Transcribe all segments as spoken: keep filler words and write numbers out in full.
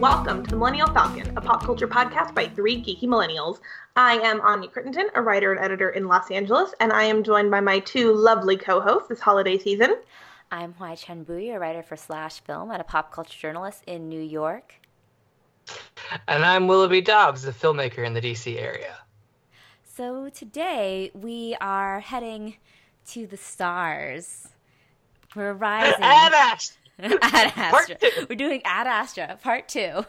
Welcome to the Millennial Falcon, a pop culture podcast by three geeky millennials. I am Ani Crittenden, a writer and editor in Los Angeles, and I am joined by my two lovely co-hosts this holiday season. I'm Huai Chen Bui, a writer for Slash Film and a pop culture journalist in New York. And I'm Willoughby Dobbs, a filmmaker in the D C area. So today we are heading to the stars. We're rising. Ad Astra! Ad Astra. We're doing Ad Astra, part two.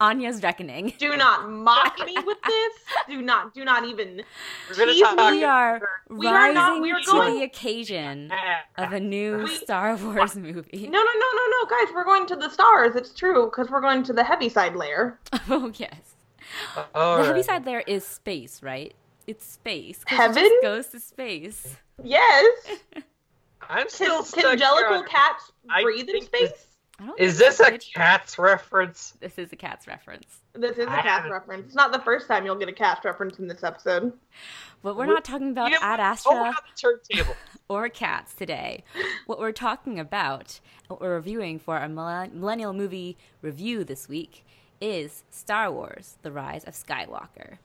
Anya's Reckoning. Do not mock me with this. Do not, do not even tease me. We are we rising are not, we are to going... the occasion of a new we... Star Wars movie. No, no, no, no, no, guys. We're going to the stars. It's true, because we're going to the Heaviside Layer. Oh, yes. Uh, the Heaviside Layer is space, right? It's space. Heaven? It goes to space. Yes. I'm still Can, stuck congelical here on, cats breathe in space? This, I don't is this a cat's reference? This is a cat's reference. This is a I cat's reference. It's not the first time you'll get a cat's reference in this episode. But we're not talking about Ad Astra or cats today. What we're talking about, what we're reviewing for our millennial movie review this week, is Star Wars: The Rise of Skywalker.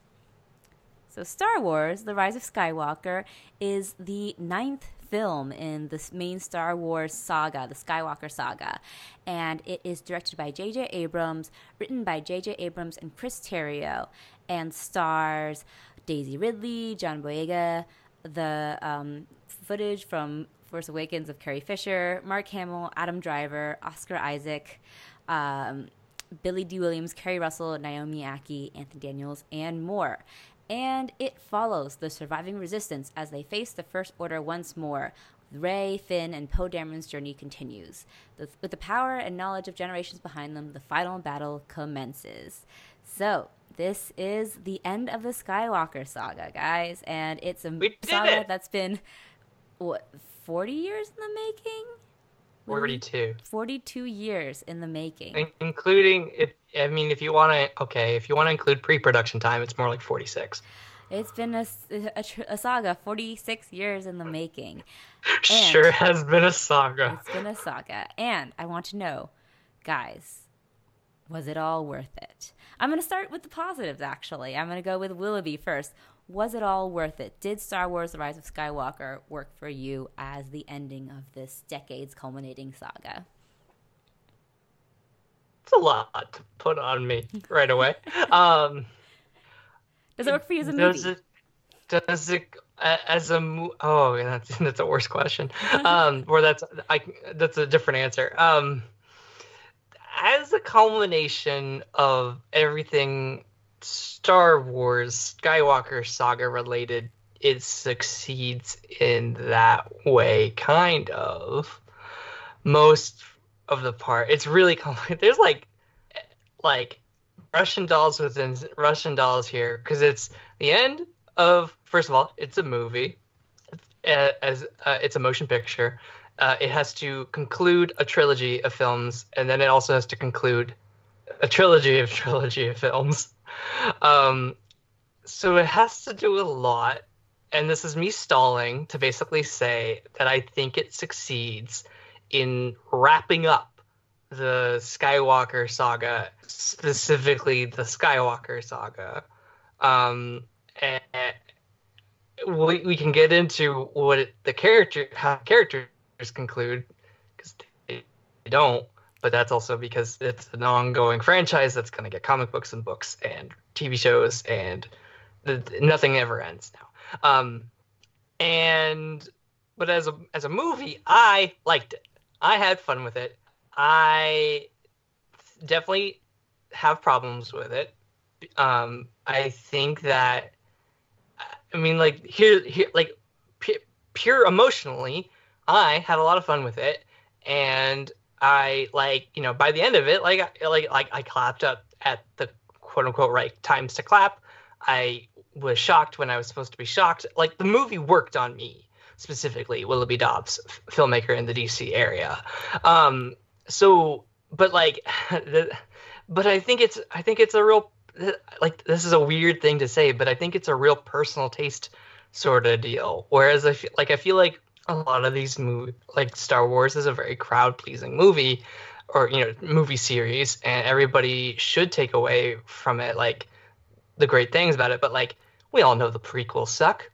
So Star Wars: The Rise of Skywalker is the ninth film in the main Star Wars saga, the Skywalker saga, and it is directed by J J. Abrams, written by J J. Abrams and Chris Terrio, and stars Daisy Ridley, John Boyega, the um, footage from Force Awakens of Carrie Fisher, Mark Hamill, Adam Driver, Oscar Isaac, um, Billy Dee Williams, Kerry Russell, Naomi Ackie, Anthony Daniels, and more. And it follows the surviving resistance as they face the First Order once more. Rey, Finn, and Poe Dameron's journey continues. With the power and knowledge of generations behind them, the final battle commences. So, this is the end of the Skywalker saga, guys. And it's a saga it. that's been, what, forty years in the making? forty-two. forty-two years in the making. In- including... It- I mean, if you want to, okay, if you want to include pre-production time, it's more like forty-six. It's been a, a, a saga, forty-six years in the making. And sure has been a saga. It's been a saga. And I want to know, guys, was it all worth it? I'm going to start with the positives, actually. I'm going to go with Willoughby first. Was it all worth it? Did Star Wars: The Rise of Skywalker work for you as the ending of this decade's culminating saga? It's a lot to put on me right away. Um, does it work for you as a does movie? It, does it as a movie? Oh, that's that's a worse question. Um, or that's I that's a different answer. Um, as a culmination of everything Star Wars Skywalker saga related, it succeeds in that way, kind of. Most. Of the part, it's really complicated. There's like, like Russian dolls within Russian dolls here, because it's the end of. First of all, it's a movie, it's, as uh, it's a motion picture. Uh, it has to conclude a trilogy of films, and then it also has to conclude a trilogy of trilogy of films. Um, so it has to do a lot, and this is me stalling to basically say that I think it succeeds in wrapping up the Skywalker saga, specifically the Skywalker saga. Um, and we, we can get into what it, the character how characters conclude, because they don't, but that's also because it's an ongoing franchise that's going to get comic books and books and T V shows, and the, nothing ever ends now. Um, and but as a as a movie, I liked it. I had fun with it. I definitely have problems with it. Um, I think that, I mean, like, here, here like, p- pure emotionally, I had a lot of fun with it. And I, like, you know, by the end of it, like, I, like, like I clapped up at the quote-unquote right times to clap. I was shocked when I was supposed to be shocked. Like, the movie worked on me. Specifically Willoughby Dobbs, f- filmmaker in the D C area. Um, so, but like, the, but I think it's, I think it's a real, like, this is a weird thing to say, but I think it's a real personal taste sort of deal. Whereas I feel like, I feel like a lot of these movies, like Star Wars is a very crowd pleasing movie. or, you know, movie series, and everybody should take away from it, like, the great things about it. But, like, we all know the prequels suck.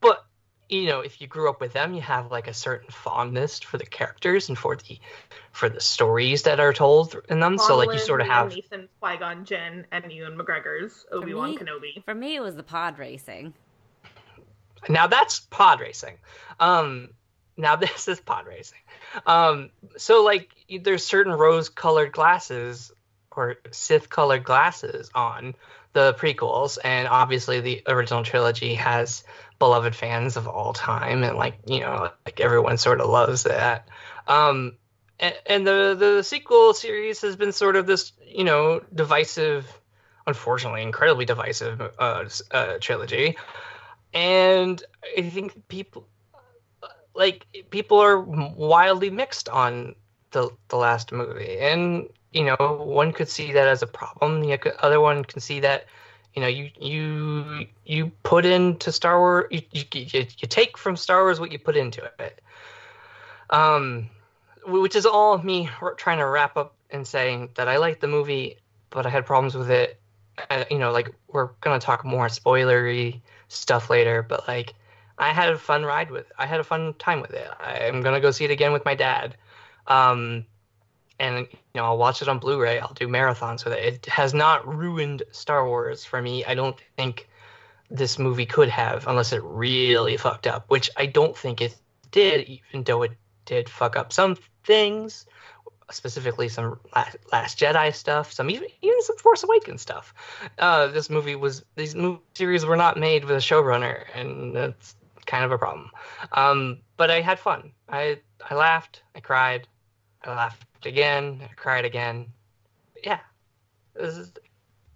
But, you know, if you grew up with them, you have, like, a certain fondness for the characters and for the for the stories that are told in them. Long so, like, you sort of have... Nathan Qui-Gon Jinn and Ewan McGregor's Obi-Wan for me, Kenobi. For me, it was the pod racing. Now, that's pod racing. Um... Now this is pod racing. Um, so, like, there's certain rose-colored glasses or Sith-colored glasses on the prequels, and obviously the original trilogy has beloved fans of all time, and, like, you know, like, everyone sort of loves that. Um, and and the, the sequel series has been sort of this, you know, divisive, unfortunately, incredibly divisive uh, uh, trilogy. And I think people... Like, people are wildly mixed on the the last movie. And, you know, one could see that as a problem. The other one can see that, you know, you you you put into Star Wars, you, you, you take from Star Wars what you put into it. Um, which is all me trying to wrap up and saying that I liked the movie, but I had problems with it. I, you know, like, we're going to talk more spoilery stuff later, but, like, I had a fun ride with it. I had a fun time with it. I'm going to go see it again with my dad. Um, and, you know, I'll watch it on Blu-ray. I'll do marathons with it. It has not ruined Star Wars for me. I don't think this movie could have, unless it really fucked up, which I don't think it did, even though it did fuck up some things, specifically some Last, Last Jedi stuff, some even, even some Force Awakens stuff. Uh, this movie was, these movie series were not made with a showrunner, and that's kind of a problem. Um, but I had fun. I I laughed. I cried. I laughed again. I cried again. Yeah. This is,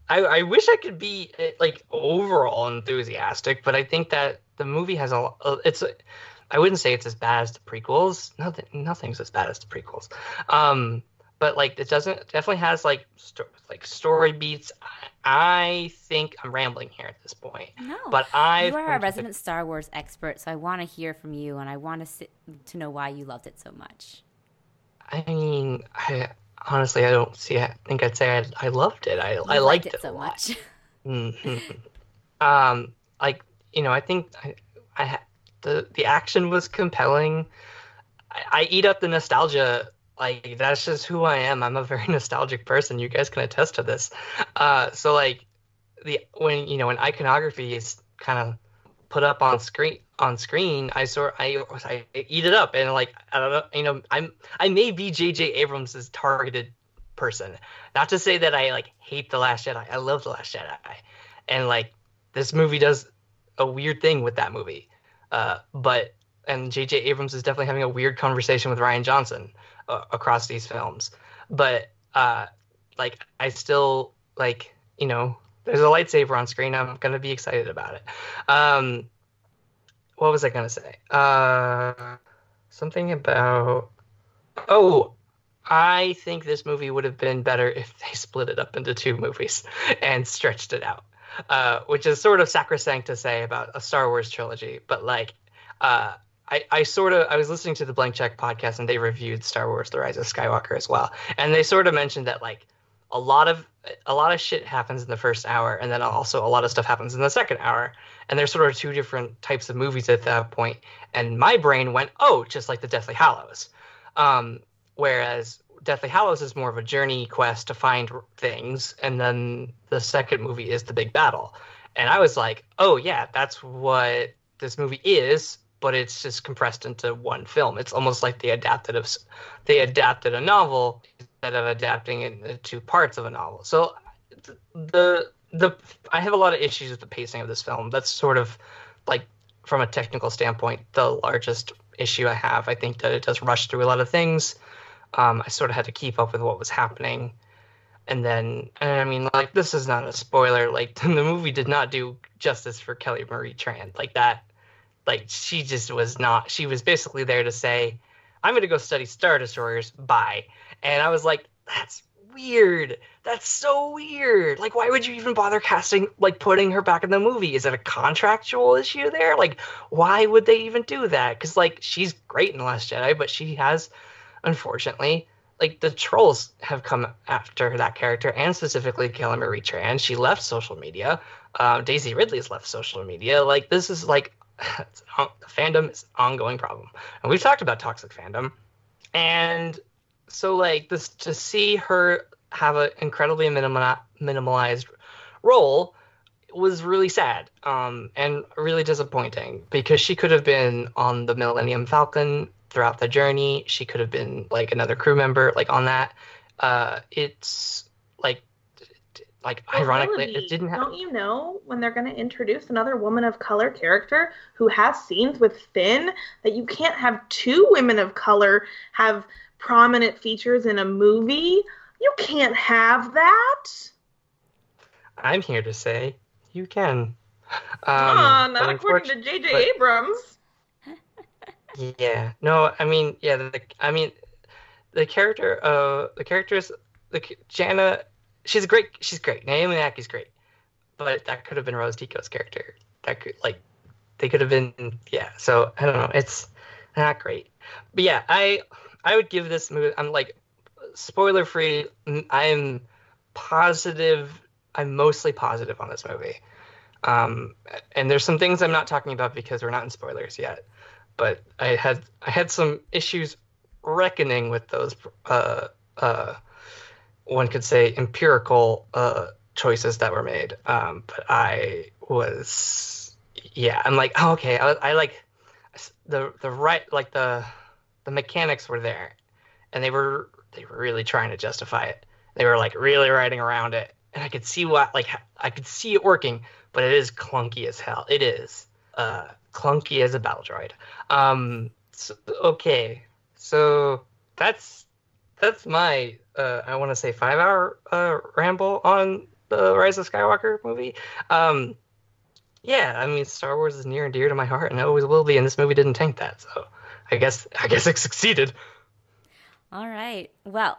I, I wish I could be, like, overall enthusiastic, but I think that the movie has a... It's, I wouldn't say it's as bad as the prequels. Nothing, nothing's as bad as the prequels. Um, but, like, it doesn't... It definitely has, like, sto- like story beats. I, I think I'm rambling here at this point. No. But I... You are a resident the- Star Wars expert, so I want to hear from you, and I want to sit, to know why you loved it so much. I mean, I, honestly, I don't see... I think I'd say I, I loved it. I, I liked, liked it, it so much. Mm-hmm. um, like, you know, I think I... I The the action was compelling. I, I eat up the nostalgia. Like, that's just who I am. I'm a very nostalgic person. You guys can attest to this. Uh, so, like, the when you know when iconography is kind of put up on screen on screen, I sort I I eat it up, and, like, I don't know. You know, I'm I may be J J. Abrams' targeted person. Not to say that I, like, hate The Last Jedi. I love The Last Jedi, and, like, this movie does a weird thing with that movie. Uh, but, and J J. Abrams is definitely having a weird conversation with Rian Johnson uh, across these films. But, uh, like, I still, like, you know, there's a lightsaber on screen. I'm going to be excited about it. Um, what was I going to say? Uh, something about, oh, I think this movie would have been better if they split it up into two movies and stretched it out. Uh, which is sort of sacrosanct to say about a Star Wars trilogy, but, like, uh, I, I sort of, I was listening to the Blank Check podcast, and they reviewed Star Wars: The Rise of Skywalker as well, and they sort of mentioned that, like, a lot of a lot of shit happens in the first hour, and then also a lot of stuff happens in the second hour, and there's sort of two different types of movies at that point, and my brain went, oh, just like the Deathly Hallows, um, whereas Deathly Hallows is more of a journey quest to find things, and then the second movie is the big battle. And I was like, oh, yeah, that's what this movie is, but it's just compressed into one film. It's almost like they adapted, of, they adapted a novel instead of adapting it into two parts of a novel. So the the I have a lot of issues with the pacing of this film. That's sort of, like, from a technical standpoint, the largest issue I have. I think that it does rush through a lot of things. Um, I sort of had to keep up with what was happening. And then, and I mean, like, this is not a spoiler. Like, the movie did not do justice for Kelly Marie Tran. Like, that, like, she just was not, she was basically there to say, I'm going to go study Star Destroyers. Bye. And I was like, that's weird. That's so weird. Like, why would you even bother casting, like, putting her back in the movie? Is it a contractual issue there? Like, why would they even do that? Because, like, she's great in The Last Jedi, but she has... Unfortunately, like the trolls have come after that character, and specifically Kayla Marie Tran. She left social media. Um, Daisy Ridley's left social media. Like, this is like it's on, fandom is an ongoing problem, and we've talked about toxic fandom. And so, like, this to see her have an incredibly minimal, minimalized role was really sad um, and really disappointing, because she could have been on the Millennium Falcon throughout the journey. She could have been like another crew member, like on that. Uh, it's like, like well, ironically, Willoughby, it didn't happen. Don't you know when they're going to introduce another woman of color character who has scenes with Finn, that you can't have two women of color have prominent features in a movie? You can't have that. I'm here to say you can. Um, uh, not according to J J. Abrams. Yeah. No, I mean, yeah. The, I mean, the character, uh, the characters, the Jannah. She's great. She's great. Naomi Aki's great, but that could have been Rose Tico's character. That could, like, they could have been. Yeah. So I don't know. It's not great. But yeah, I, I would give this movie. I'm like. Spoiler free, I'm positive, I'm mostly positive on this movie. Um, and there's some things I'm not talking about because we're not in spoilers yet. But I had I had some issues reckoning with those, uh, uh, one could say, empirical uh, choices that were made. Um, but I was, yeah, I'm like, oh, okay, I, I like, the the right, like the the mechanics were there. And they were... They were really trying to justify it. They were like really riding around it, and I could see what like I could see it working, but it is clunky as hell. It is uh, clunky as a battle droid. Um, so, okay, so that's that's my uh, I want to say five hour uh, ramble on the Rise of Skywalker movie. Um, yeah, I mean, Star Wars is near and dear to my heart, and it always will be. And this movie didn't tank that, so I guess I guess it succeeded. All right. Well,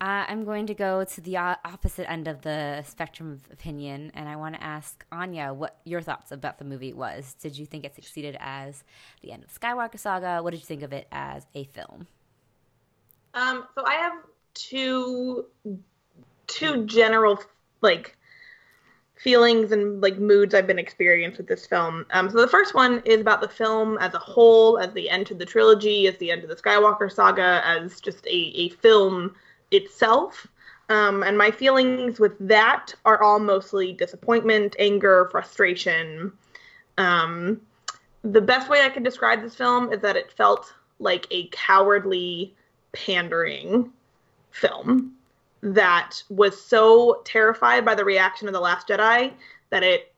uh, I'm going to go to the o- opposite end of the spectrum of opinion, and I want to ask Anya what your thoughts about the movie was. Did you think it succeeded as the end of Skywalker Saga? What did you think of it as a film? Um, so I have two, two general like feelings and like moods I've been experienced with this film. Um, so the first one is about the film as a whole, as the end to the trilogy, as the end of the Skywalker saga, as just a, a film itself. Um, and my feelings with that are all mostly disappointment, anger, frustration. Um, the best way I can describe this film is that it felt like a cowardly, pandering film that was so terrified by the reaction of The Last Jedi that it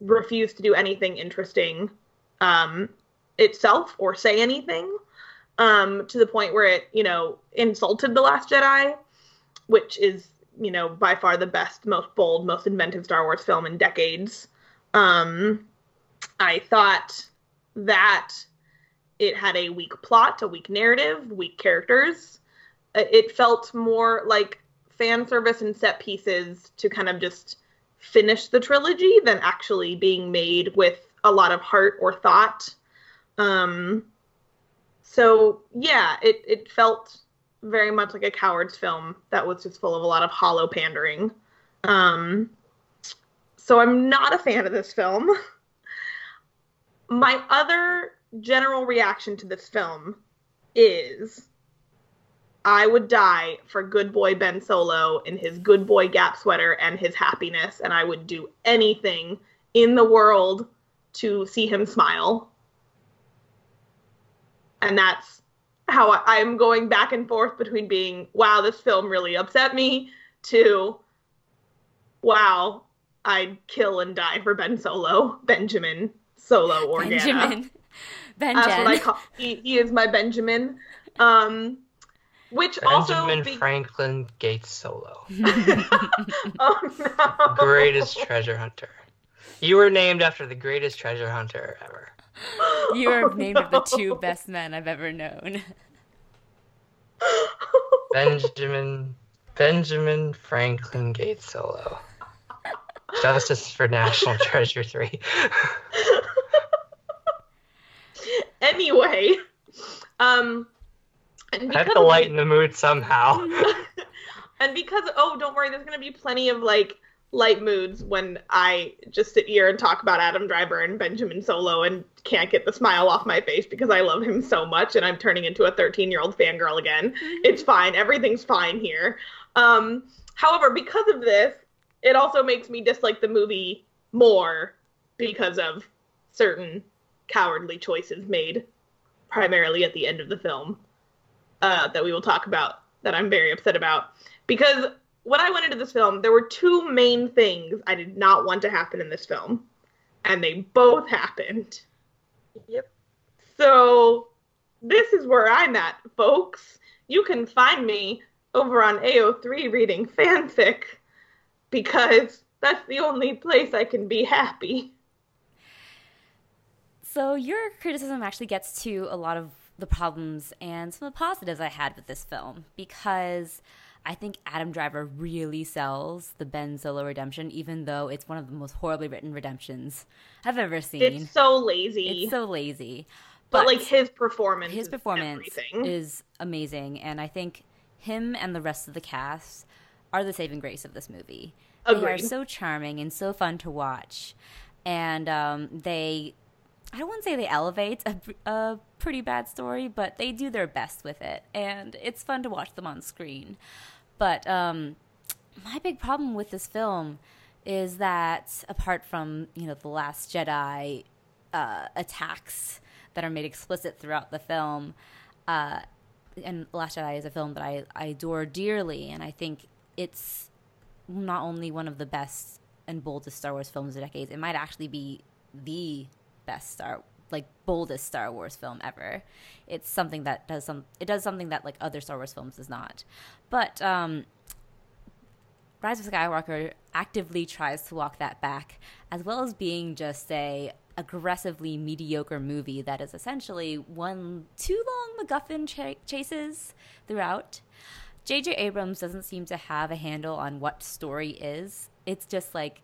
refused to do anything interesting um, itself or say anything, um, to the point where it, you know, insulted The Last Jedi, which is, you know, by far the best, most bold, most inventive Star Wars film in decades. Um, I thought that it had a weak plot, a weak narrative, weak characters. It felt more like fan service and set pieces to kind of just finish the trilogy than actually being made with a lot of heart or thought. Um, so, yeah, it, it felt very much like a coward's film that was just full of a lot of hollow pandering. Um, so I'm not a fan of this film. My other general reaction to this film is... I would die for good boy Ben Solo in his good boy Gap sweater and his happiness, and I would do anything in the world to see him smile. And that's how I, I'm going back and forth between being, wow, this film really upset me, to, wow, I'd kill and die for Ben Solo, Benjamin Solo, or Benjamin. Benjamin. That's what I call he, he is my Benjamin. Um... Which Benjamin also be- Franklin Gates Solo. Oh, no. Greatest treasure hunter. You were named after the greatest treasure hunter ever. You are oh, named no. after the two best men I've ever known. Benjamin Benjamin Franklin Gates Solo. Justice for National Treasure three. Anyway, um... And I have to lighten the mood somehow. And because, oh, don't worry, there's going to be plenty of, like, light moods when I just sit here and talk about Adam Driver and Benjamin Solo and can't get the smile off my face because I love him so much and I'm turning into a thirteen-year-old fangirl again. Mm-hmm. It's fine. Everything's fine here. Um, however, because of this, it also makes me dislike the movie more because of certain cowardly choices made primarily at the end of the film uh, that we will talk about that I'm very upset about. Because when I went into this film, there were two main things I did not want to happen in this film. And they both happened. Yep. So, this is where I'm at, folks. You can find me over on A O three reading fanfic. Because that's the only place I can be happy. So, your criticism actually gets to a lot of the problems and some of the positives I had with this film. Because I think Adam Driver really sells the Ben Solo redemption, even though it's one of the most horribly written redemptions I've ever seen. It's so lazy. It's so lazy. But, but like, his performance His performance everything. is amazing, and I think him and the rest of the cast are the saving grace of this movie. Agreed. They are so charming and so fun to watch, and um, they – I don't want to say they elevate a, a pretty bad story, but they do their best with it, and it's fun to watch them on screen. But um, my big problem with this film is that, apart from, you know, The Last Jedi uh, attacks that are made explicit throughout the film, uh, and The Last Jedi is a film that I, I adore dearly, and I think it's not only one of the best and boldest Star Wars films of decades, it might actually be the best Star, like, boldest Star Wars film ever. It's something that does some, it does something that, like, other Star Wars films does not. But um, Rise of Skywalker actively tries to walk that back, as well as being just a aggressively mediocre movie that is essentially one too long MacGuffin ch- chases throughout. J J. Abrams doesn't seem to have a handle on what story is. It's just, like,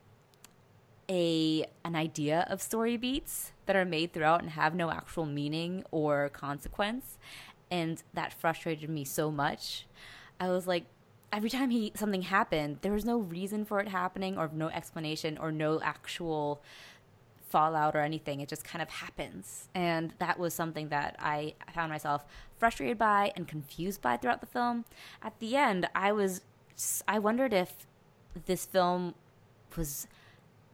a an idea of story beats that are made throughout and have no actual meaning or consequence, and that frustrated me so much. I was like, every time he something happened, there was no reason for it happening or no explanation or no actual fallout or anything. It just kind of happens, and that was something that I found myself frustrated by and confused by throughout the film. At the end, I was I wondered if this film was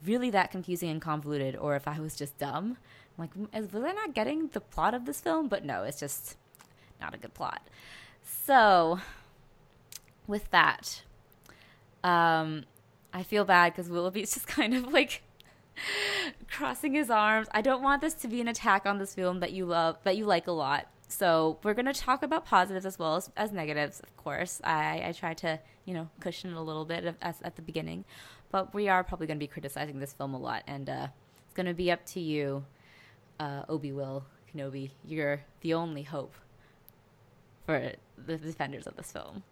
really that confusing and convoluted, or if I was just dumb. I'm like, was I not getting the plot of this film? But no, it's just not a good plot. So, with that, um, I feel bad because Willoughby's just kind of, like, crossing his arms. I don't want this to be an attack on this film that you love, that you like a lot. So we're going to talk about positives as well as, as negatives, of course. I, I tried to, you know, cushion it a little bit at, at the beginning. But we are probably going to be criticizing this film a lot. And uh, it's going to be up to you, uh, Obi-Will Kenobi. You're the only hope for the defenders of this film.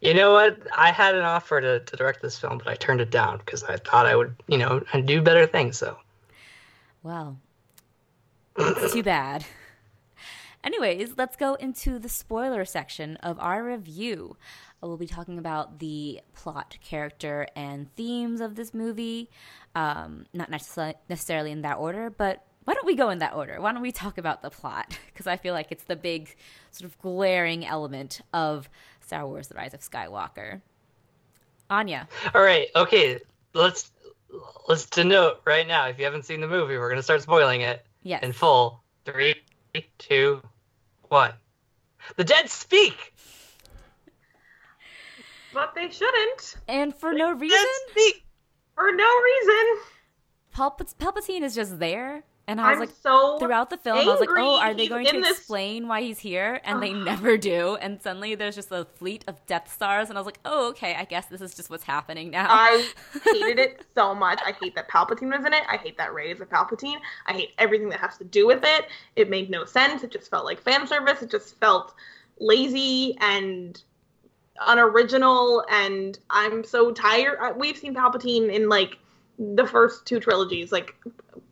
You know what? I had an offer to, to direct this film, but I turned it down because I thought I would, you know, do better things. So, well, it's too bad. Anyways, let's go into the spoiler section of our review. We'll be talking about the plot, character, and themes of this movie. Um, not necessarily in that order, but why don't we go in that order? Why don't we talk about the plot? Because I feel like it's the big sort of glaring element of Star Wars: The Rise of Skywalker. Anya. All right. Okay. Let's let's denote right now. If you haven't seen the movie, we're going to start spoiling it. Yes. In full. Three, two, one. The dead speak. But they shouldn't. And for no reason. Dead speak. For no reason. Palp- Palpatine is just there. And I was I'm like, so throughout the film, angry. I was like, oh, are they going to this... explain why he's here? And they never do. And suddenly there's just a fleet of Death Stars. And I was like, oh, okay, I guess this is just what's happening now. I hated it so much. I hate that Palpatine was in it. I hate that Rey is a Palpatine. I hate everything that has to do with it. It made no sense. It just felt like fan service. It just felt lazy and unoriginal. And I'm so tired. We've seen Palpatine in, like, the first two trilogies. Like,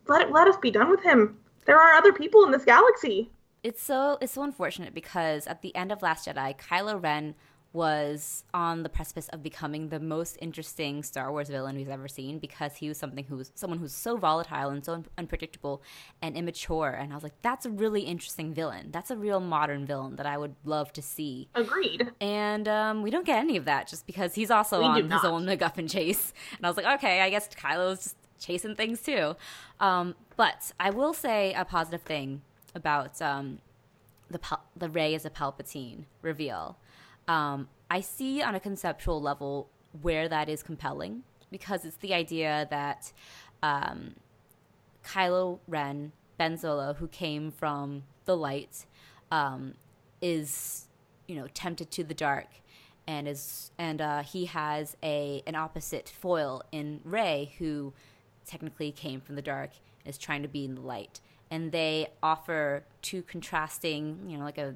let it, let us be done with him. There are other people in this galaxy. It's so it's so unfortunate because at the end of Last Jedi, Kylo Ren was on the precipice of becoming the most interesting Star Wars villain we've ever seen, because he was something who's someone who's so volatile and so un- unpredictable and immature. And I was like, that's a really interesting villain. That's a real modern villain that I would love to see. Agreed. And um, we don't get any of that just because he's also we on his own MacGuffin chase. And I was like, okay, I guess Kylo's just chasing things too. Um, but I will say a positive thing about um, the Pal- the Rey as a Palpatine reveal. Um, I see on a conceptual level where that is compelling, because it's the idea that um, Kylo Ren, Ben Solo, who came from the light, um, is, you know, tempted to the dark, and is and uh, he has a an opposite foil in Rey, who technically came from the dark and is trying to be in the light, and they offer two contrasting, you know, like a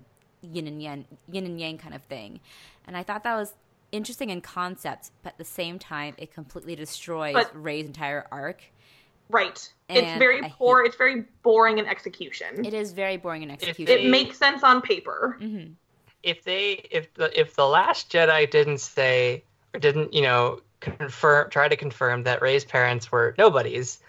yin and yang yin and yang kind of thing. And I thought that was interesting in concept, but at the same time it completely destroys but, Rey's entire arc. Right. And it's very I poor hate... it's very boring in execution. It is very boring in execution. They, it makes sense on paper. Mm-hmm. If they if the if the Last Jedi didn't say or didn't, you know, confirm try to confirm that Rey's parents were nobodies,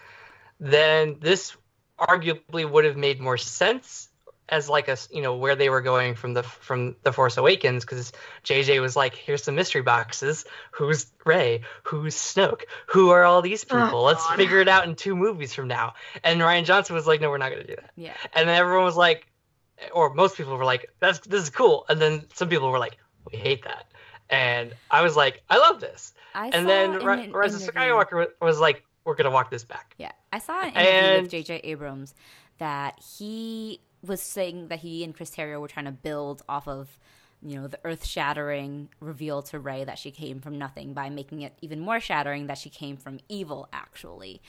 then this arguably would have made more sense as like a, you know, where they were going from the from the Force Awakens, because J J was like, here's some mystery boxes. Who's Rey? Who's Snoke? Who are all these people? Oh, Let's God. figure it out in two movies from now. And Rian Johnson was like, no, we're not going to do that. Yeah. And then everyone was like, or most people were like, that's this is cool. And then some people were like, we hate that. And I was like, I love this. I and then Rise Ra- of Skywalker was like, we're going to walk this back. Yeah. I saw an interview and... with J J. Abrams that he... was saying that he and Chris Terrio were trying to build off of, you know, the earth-shattering reveal to Rey that she came from nothing by making it even more shattering that she came from evil, actually.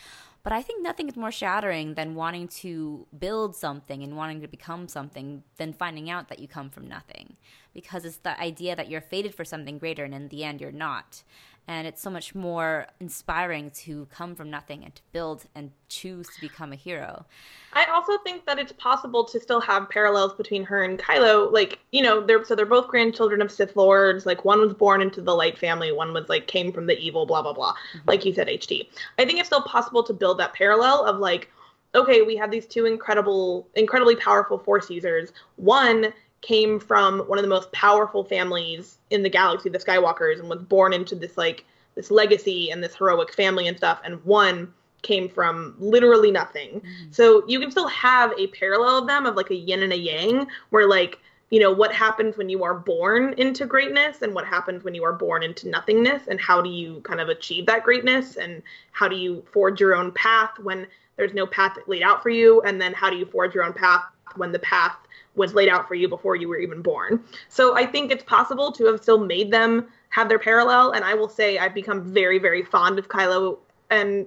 But I think nothing is more shattering than wanting to build something and wanting to become something than finding out that you come from nothing. Because it's the idea that you're fated for something greater and in the end you're not. And it's so much more inspiring to come from nothing and to build and choose to become a hero. I also think that it's possible to still have parallels between her and Kylo. Like, you know, they're so they're both grandchildren of Sith Lords. Like, one was born into the Light family. One was, like, came from the evil, blah, blah, blah. Mm-hmm. Like you said, H D. I think it's still possible to build that parallel of, like, okay, we have these two incredible, incredibly powerful Force users. One came from one of the most powerful families in the galaxy, the Skywalkers, and was born into this, like, this legacy and this heroic family and stuff, and one came from literally nothing. Mm-hmm. So you can still have a parallel of them, of, like, a yin and a yang, where, like, you know, what happens when you are born into greatness and what happens when you are born into nothingness, and how do you kind of achieve that greatness, and how do you forge your own path when there's no path laid out for you, and then how do you forge your own path when the path was laid out for you before you were even born. So I think it's possible to have still made them have their parallel, and I will say I've become very, very fond of Kylo, and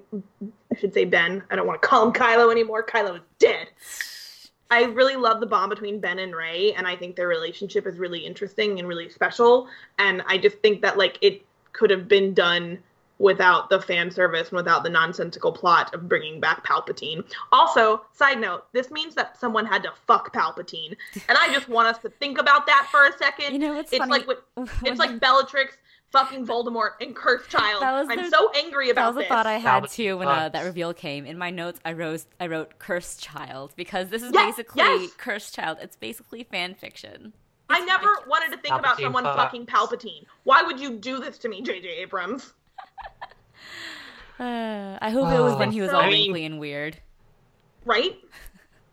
I should say Ben. I don't want to call him Kylo anymore. Kylo is dead. I really love the bond between Ben and Rey, and I think their relationship is really interesting and really special, and I just think that, like, it could have been done without the fan service and without the nonsensical plot of bringing back Palpatine. Also, side note, this means that someone had to fuck Palpatine. And I just want us to think about that for a second. You know, it's, it's funny. Like what, it's like Bellatrix fucking Voldemort and Cursed Child. I'm the, so angry about this. That was the thought I had, too, when uh, that reveal came. In my notes, I wrote, I wrote Cursed Child, because this is yes, basically yes. Cursed Child. It's basically fan fiction. It's I never ridiculous. wanted to think Palpatine about someone fucks. fucking Palpatine. Why would you do this to me, J J. Abrams? Uh, I hope oh, it was when he was so, all I mean, wrinkly and weird. Right?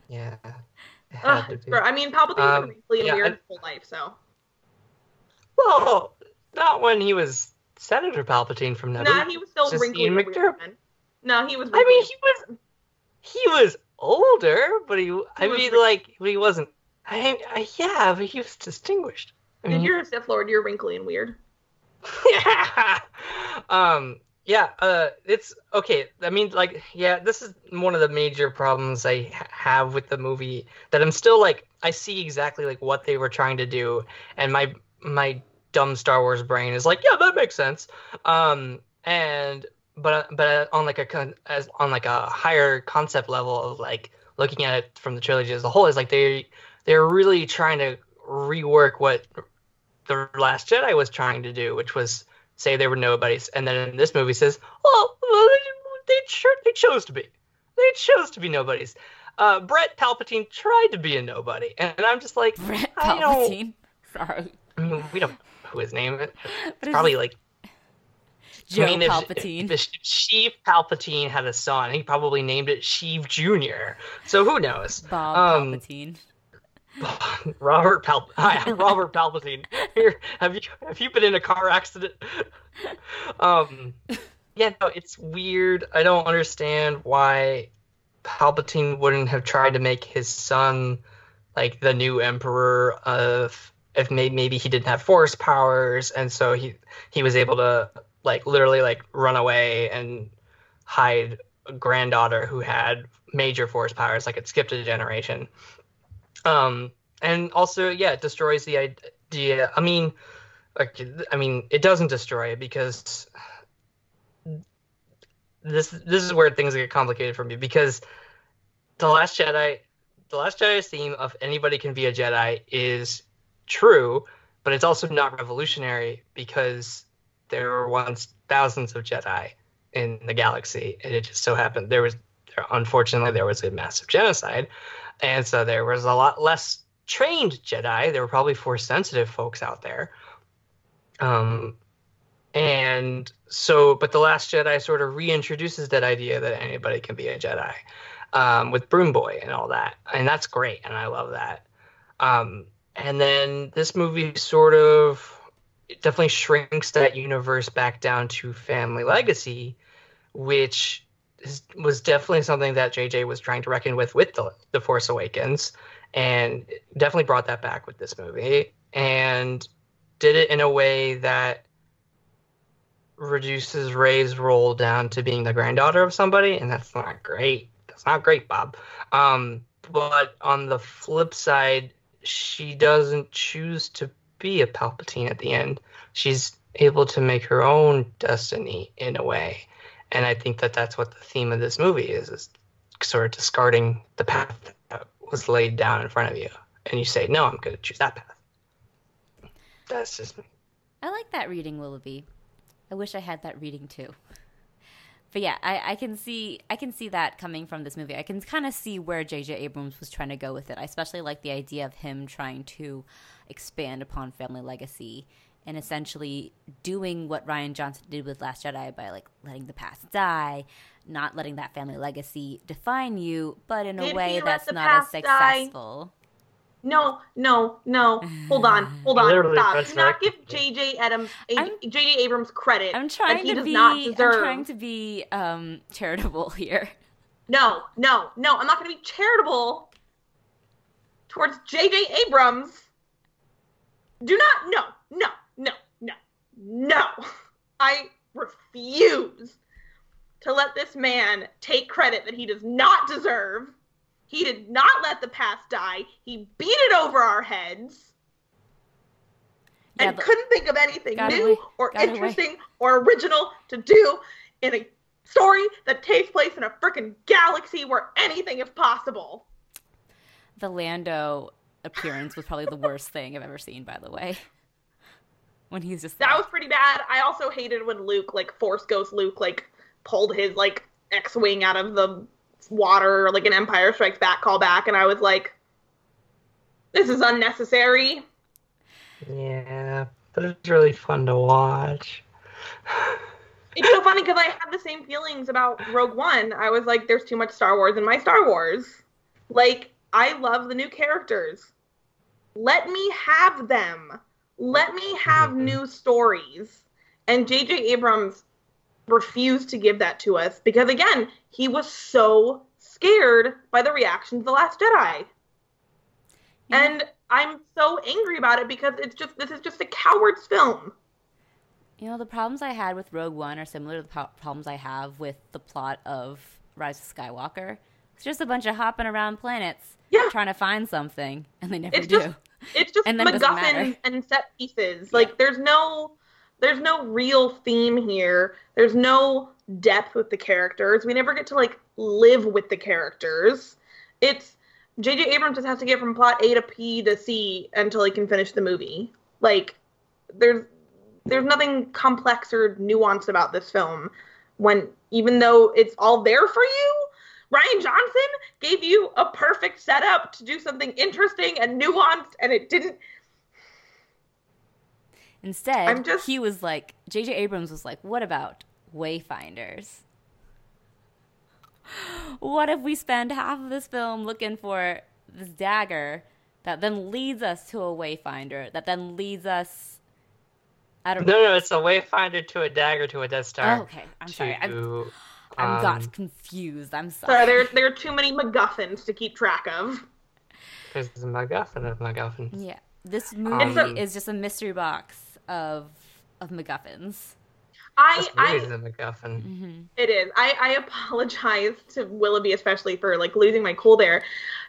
Yeah. Uh, bro, I mean, Palpatine's um, been wrinkly and yeah, weird his whole life, so. Well, not when he was Senator Palpatine from Nevada. Nah, he was still wrinkly and weird. No, he was wrinkly. I mean, he was he was older, but he, he I mean, wrinkly. like, he wasn't. I, I Yeah, but he was distinguished. I mean, if you're a Sith Lord, you're wrinkly and weird. Yeah. Um... Yeah, uh, it's okay. I mean, like, yeah, this is one of the major problems I ha- have with the movie, that I'm still like, I see exactly like what they were trying to do, and my my dumb Star Wars brain is like, yeah, that makes sense. Um, and but but on like a con- as on like a higher concept level of like looking at it from the trilogy as a whole, is like they they're really trying to rework what The Last Jedi was trying to do, which was say they were nobodies. And then in this movie says, well, they, they chose to be. They chose to be nobodies. Uh, Brett Palpatine tried to be a nobody. And I'm just like, Brett I Palpatine? Don't... Sorry. I mean, we don't know who his name is. It's probably is... like... Joe I mean, Palpatine. If, if Sheev Palpatine had a son, he probably named it Sheev Junior So who knows? Bob um, Palpatine. Robert Pal. Hi, I'm Robert Palpatine. Here, have you have you been in a car accident? Um, yeah, no, it's weird. I don't understand why Palpatine wouldn't have tried to make his son like the new emperor of. If maybe he didn't have force powers, and so he he was able to. Like literally, like run away and hide a granddaughter who had major force powers. Like it skipped a generation, um, and also yeah, it destroys the idea. I mean, like I mean, it doesn't destroy it because this this is where things get complicated for me because the Last Jedi, the Last Jedi's theme of anybody can be a Jedi is true, but it's also not revolutionary because. There were once thousands of Jedi in the galaxy, and it just so happened there was, unfortunately, there was a massive genocide, and so there was a lot less trained Jedi. There were probably Force-sensitive folks out there, um, and so. But the Last Jedi sort of reintroduces that idea that anybody can be a Jedi, um, with Broom Boy and all that, and that's great, and I love that. Um, and then this movie sort of. It definitely shrinks that universe back down to family legacy, which is, was definitely something that J J was trying to reckon with with the, the Force Awakens, and definitely brought that back with this movie and did it in a way that reduces Rey's role down to being the granddaughter of somebody, and that's not great. That's not great, Bob. Um, but on the flip side, she doesn't choose to be a Palpatine at the end. She's able to make her own destiny in a way, and I think that that's what the theme of this movie is, is sort of discarding the path that was laid down in front of you, and you say, no, I'm going to choose that path. That's just me. I like that reading, Willoughby. I wish I had that reading too. But yeah, I, I can see I can see that coming from this movie. I can kind of see where J J. Abrams was trying to go with it. I especially like the idea of him trying to expand upon family legacy and essentially doing what Rian Johnson did with Last Jedi by like letting the past die, not letting that family legacy define you, but in a did way that's not as successful. Die? No, no, no. Hold on, hold on. Literally Stop. Do not give J J. Adams, J J. Abrams credit I'm trying that he to does be, not deserve. I'm trying to be um, charitable here. No, no, no. I'm not going to be charitable towards J J. Abrams. Do not. No, no, no, no, no. I refuse to let this man take credit that he does not deserve. He did not let the past die. He beat it over our heads yeah, and couldn't think of anything new away. or got interesting away. or original to do in a story that takes place in a freaking galaxy where anything is possible. The Lando appearance was probably the worst thing I've ever seen, by the way. When he's just That like, was pretty bad. I also hated when Luke, like Force Ghost Luke, like pulled his like X-Wing out of the water, like an Empire Strikes Back callback, and I was like, this is unnecessary. Yeah, but it's really fun to watch. It's so funny because I had the same feelings about Rogue One. I was like, there's too much Star Wars in my Star Wars. Like, I love the new characters. Let me have them. Let me have mm-hmm. new stories. And J J. Abrams refused to give that to us because, again, he was so scared by the reaction to The Last Jedi. Yeah. And I'm so angry about it because it's just this is just a coward's film. You know, the problems I had with Rogue One are similar to the po- problems I have with the plot of Rise of Skywalker. It's just a bunch of hopping around planets yeah. trying to find something, and they never it's do. Just, it's just MacGuffins and set pieces. Yeah. Like, there's no... There's no real theme here. There's no depth with the characters. We never get to, like, live with the characters. It's J J. Abrams just has to get from plot A to P to C until he can finish the movie. Like, there's there's nothing complex or nuanced about this film. When even though it's all there for you, Rian Johnson gave you a perfect setup to do something interesting and nuanced, and it didn't. Instead, I'm just, he was like, J J. Abrams was like, what about Wayfinders? What if we spend half of this film looking for this dagger that then leads us to a Wayfinder, that then leads us... I don't no, know. No, it's a Wayfinder to a dagger to a Death Star. Oh, okay, I'm to, sorry. I um, got confused. I'm sorry. sorry there, there are too many MacGuffins to keep track of. There's a MacGuffin of MacGuffins. Yeah. This movie um, is just a mystery box of of MacGuffins. I, I is a MacGuffin. Mm-hmm. It is. I, I apologize to Willoughby especially for like losing my cool there,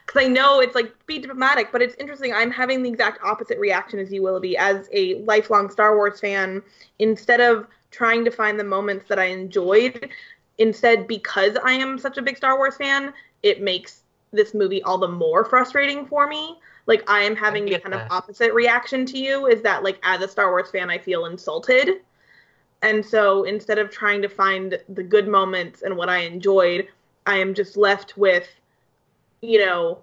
because I know it's like be diplomatic, but it's interesting. I'm having the exact opposite reaction as you, Willoughby, as a lifelong Star Wars fan. Instead of trying to find the moments that I enjoyed, instead because I am such a big Star Wars fan, it makes this movie all the more frustrating for me. Like, I am having the kind that. of opposite reaction to you, is that, like, as a Star Wars fan, I feel insulted. And so instead of trying to find the good moments and what I enjoyed, I am just left with, you know,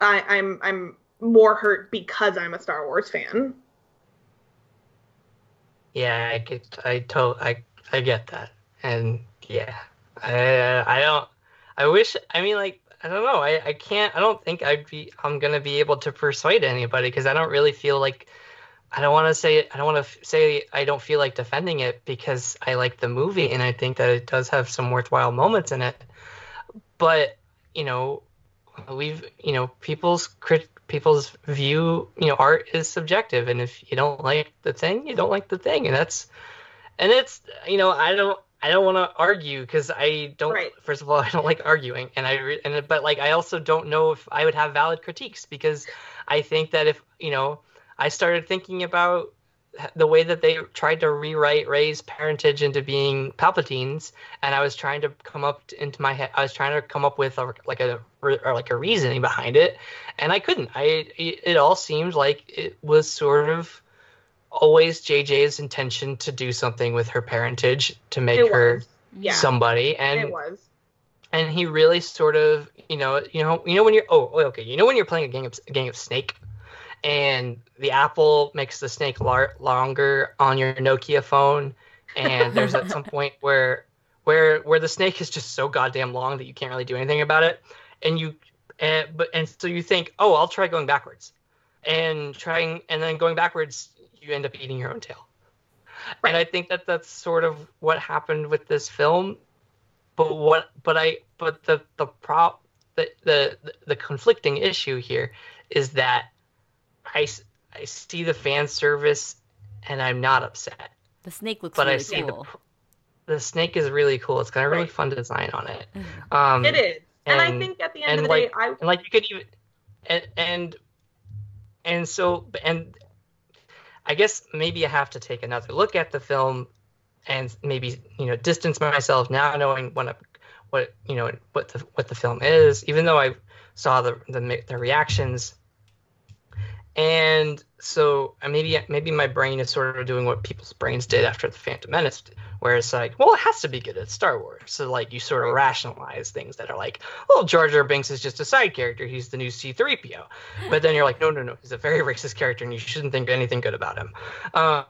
I, I'm I'm more hurt because I'm a Star Wars fan. Yeah, I get, I, to, I, I get that. And, yeah, I, I don't, I wish, I mean, like, I don't know. I, I can't. I don't think I'd be. I'm gonna be able to persuade anybody, because I don't really feel like. I don't want to say. I don't want to say. I don't feel like defending it, because I like the movie and I think that it does have some worthwhile moments in it. But you know, we've you know people's people's view. You know, art is subjective, and if you don't like the thing, you don't like the thing, and that's and it's you know I don't. I don't want to argue, because I don't. Right. First of all, I don't like arguing, and I and but like I also don't know if I would have valid critiques, because I think that if you know, I started thinking about the way that they tried to rewrite Rey's parentage into being Palpatine's, and I was trying to come up into my head. I was trying to come up with a, like a or like a reasoning behind it, and I couldn't. I it all seemed like it was sort of always J J's intention to do something with her parentage to make her yeah. somebody, and it was, and he really sort of, you know, you know, you know when you're oh, okay, you know when you're playing a game of a game of Snake, and the apple makes the snake lar- longer on your Nokia phone, and there's at some point where where where the snake is just so goddamn long that you can't really do anything about it, and you, and, but and so you think, oh, I'll try going backwards, and trying and then going backwards. You end up eating your own tail. Right. And I think that that's sort of what happened with this film. But what, but I, but the, the prop, the, the, the conflicting issue here is that I, I see the fan service and I'm not upset. The snake looks but really I see cool. The, the snake is really cool. It's got a really right. fun design on it. Um, it is. And, and I think at the end of the like, day, I and like you could even, and, and, and so, and, I guess maybe I have to take another look at the film and maybe, you know, distance myself now, knowing what, what you know, what the what the film is, even though I saw the the, the reactions. And so maybe maybe my brain is sort of doing what people's brains did after The Phantom Menace, where it's like, well, it has to be good at Star Wars. So, like, you sort of rationalize things that are like, well, Jar Jar Binks is just a side character. He's the new C three P O. But then you're like, no, no, no. He's a very racist character, and you shouldn't think anything good about him. Uh,